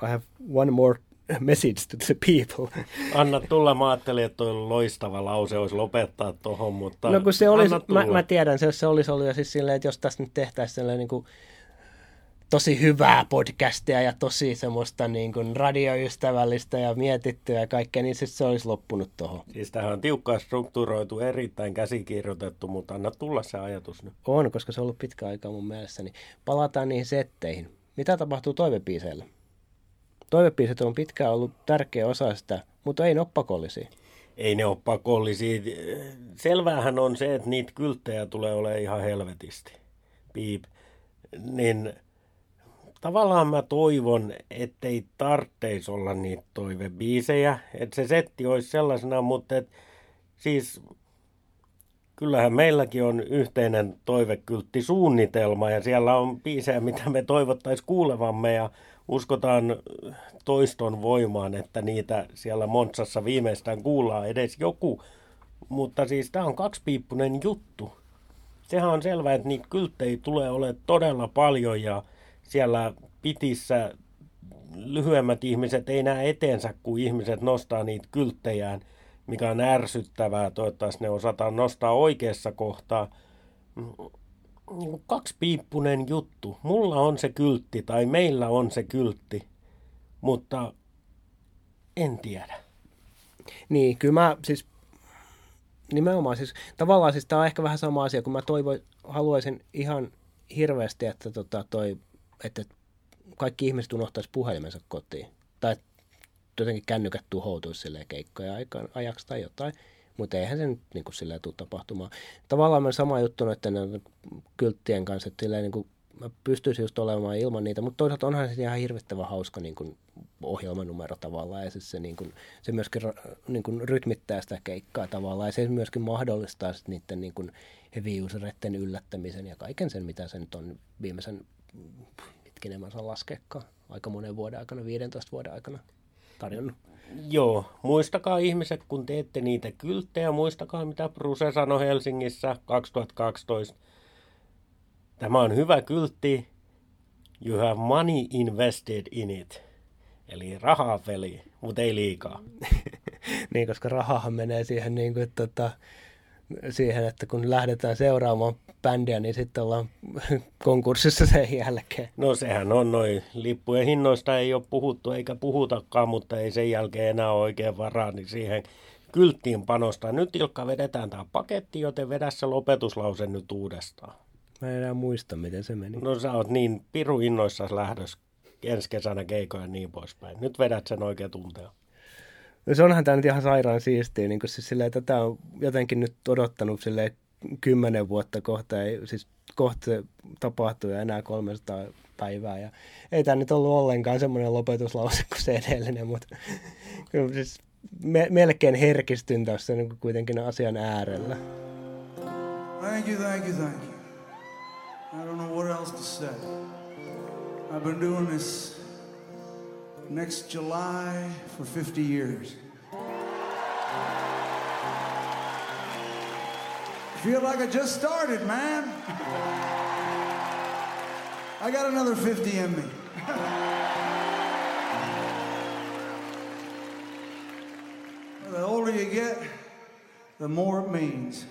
I have one more message to the people. Anna tulla. Mä ajattelin, että toi loistava lause olisi lopettaa tohon, mutta... No kun se olisi... Mä tiedän, se olisi ollut jo siis silleen, että jos tässä nyt tehtäisiin sellainen niin kuin tosi hyvää podcastia ja tosi semmoista niin kuin radioystävällistä ja mietittyä ja kaikkea, niin siis se olisi loppunut tuohon. Siis tähän on tiukkaan strukturoitu, erittäin käsikirjoitettu, mutta anna tulla se ajatus nyt. On, koska se on ollut pitkä aikaa mun mielessäni. Palataan niihin setteihin. Mitä tapahtuu toivebiiseillä? Toivebiiset on pitkään ollut tärkeä osa sitä, mutta ei ne ole pakollisia. Ei ne ole pakollisia. Selväähän on se, että niitä kylttejä tulee olemaan ihan helvetisti. Piip. Niin... Tavallaan mä toivon, ettei tarvitsisi olla niitä toivebiisejä, että se setti olisi sellaisena, mutta siis kyllähän meilläkin on yhteinen toivekylttisuunnitelma ja siellä on biisejä, mitä me toivottaisiin kuulevamme ja uskotaan toiston voimaan, että niitä siellä Monzassa viimeistään kuullaan edes joku, mutta siis tämä on kaksipiippunen juttu. Sehän on selvää, että niitä kylttejä tulee olemaan todella paljon ja siellä pitissä lyhyemmät ihmiset ei näe eteensä, kun ihmiset nostaa niitä kylttejään, mikä on ärsyttävää. Toivottavasti ne osataan nostaa oikeassa kohtaa. Kaksipiippunen juttu. Mulla on se kyltti tai meillä on se kyltti, mutta en tiedä. Niin, kyllä mä siis nimenomaan siis tavallaan siis tämä on ehkä vähän sama asia, kun mä haluaisin ihan hirveästi, että että kaikki ihmiset unohtaisi puhelimensa kotiin. Tai jotenkin kännykät tuhoutuisi silleen keikkoja ajaksi tai jotain. Mutta eihän se nyt niin kuin silleen tule tapahtumaan. Tavallaan sama juttu noiden kylttien kanssa, että silleen niin kuin mä pystyisin just olemaan ilman niitä, mutta toisaalta onhan se ihan hirvittävän hauska niin kun ohjelmanumero tavallaan, ja siis se, niin kun, se myöskin niin kun rytmittää sitä keikkaa tavallaan, ja se myöskin mahdollistaa sit niiden niin kun heavy usereiden yllättämisen ja kaiken sen, mitä se nyt on viimeisen, mitkin en mä saa laskeakaan, aika monen vuoden aikana, 15 vuoden aikana tarjonnut. Joo, muistakaa ihmiset, kun teette niitä kylttejä, muistakaa mitä Bruce sanoi Helsingissä 2012. Tämä on hyvä kyltti, you have money invested in it, eli rahaa veli, mutta ei liikaa. Niin, koska rahahan menee siihen, niin kuin, siihen, että kun lähdetään seuraamaan bändiä, niin sitten ollaan konkurssissa sen jälkeen. No sehän on, noin lippujen hinnoista ei ole puhuttu eikä puhutakaan, mutta ei sen jälkeen enää oikein varaa, niin siihen kylttiin panostaa. Nyt Ilkka vedetään tämä paketti, joten vedä se lopetuslause nyt uudestaan. Mä en enää muista, miten se meni. No sä oot niin piru innoissasi lähdössä ensi kesänä keikoja niin poispäin. Nyt vedät sen oikein tunteella. No se onhan tämä nyt ihan sairaan siistiä. Niin siis silleen, tätä on jotenkin nyt odottanut 10 vuotta kohta. Ei, siis kohta tapahtuu ja enää 300 päivää. Ja ei tämä nyt ollut ollenkaan semmoinen lopetuslause kuin se edellinen, mutta kyllä siis melkein herkistyn tässä niin kuitenkin asian äärellä. Thank you. I don't know what else to say. I've been doing this next July for 50 years. Feel like I just started, man. I got another 50 in me. The older you get, the more it means.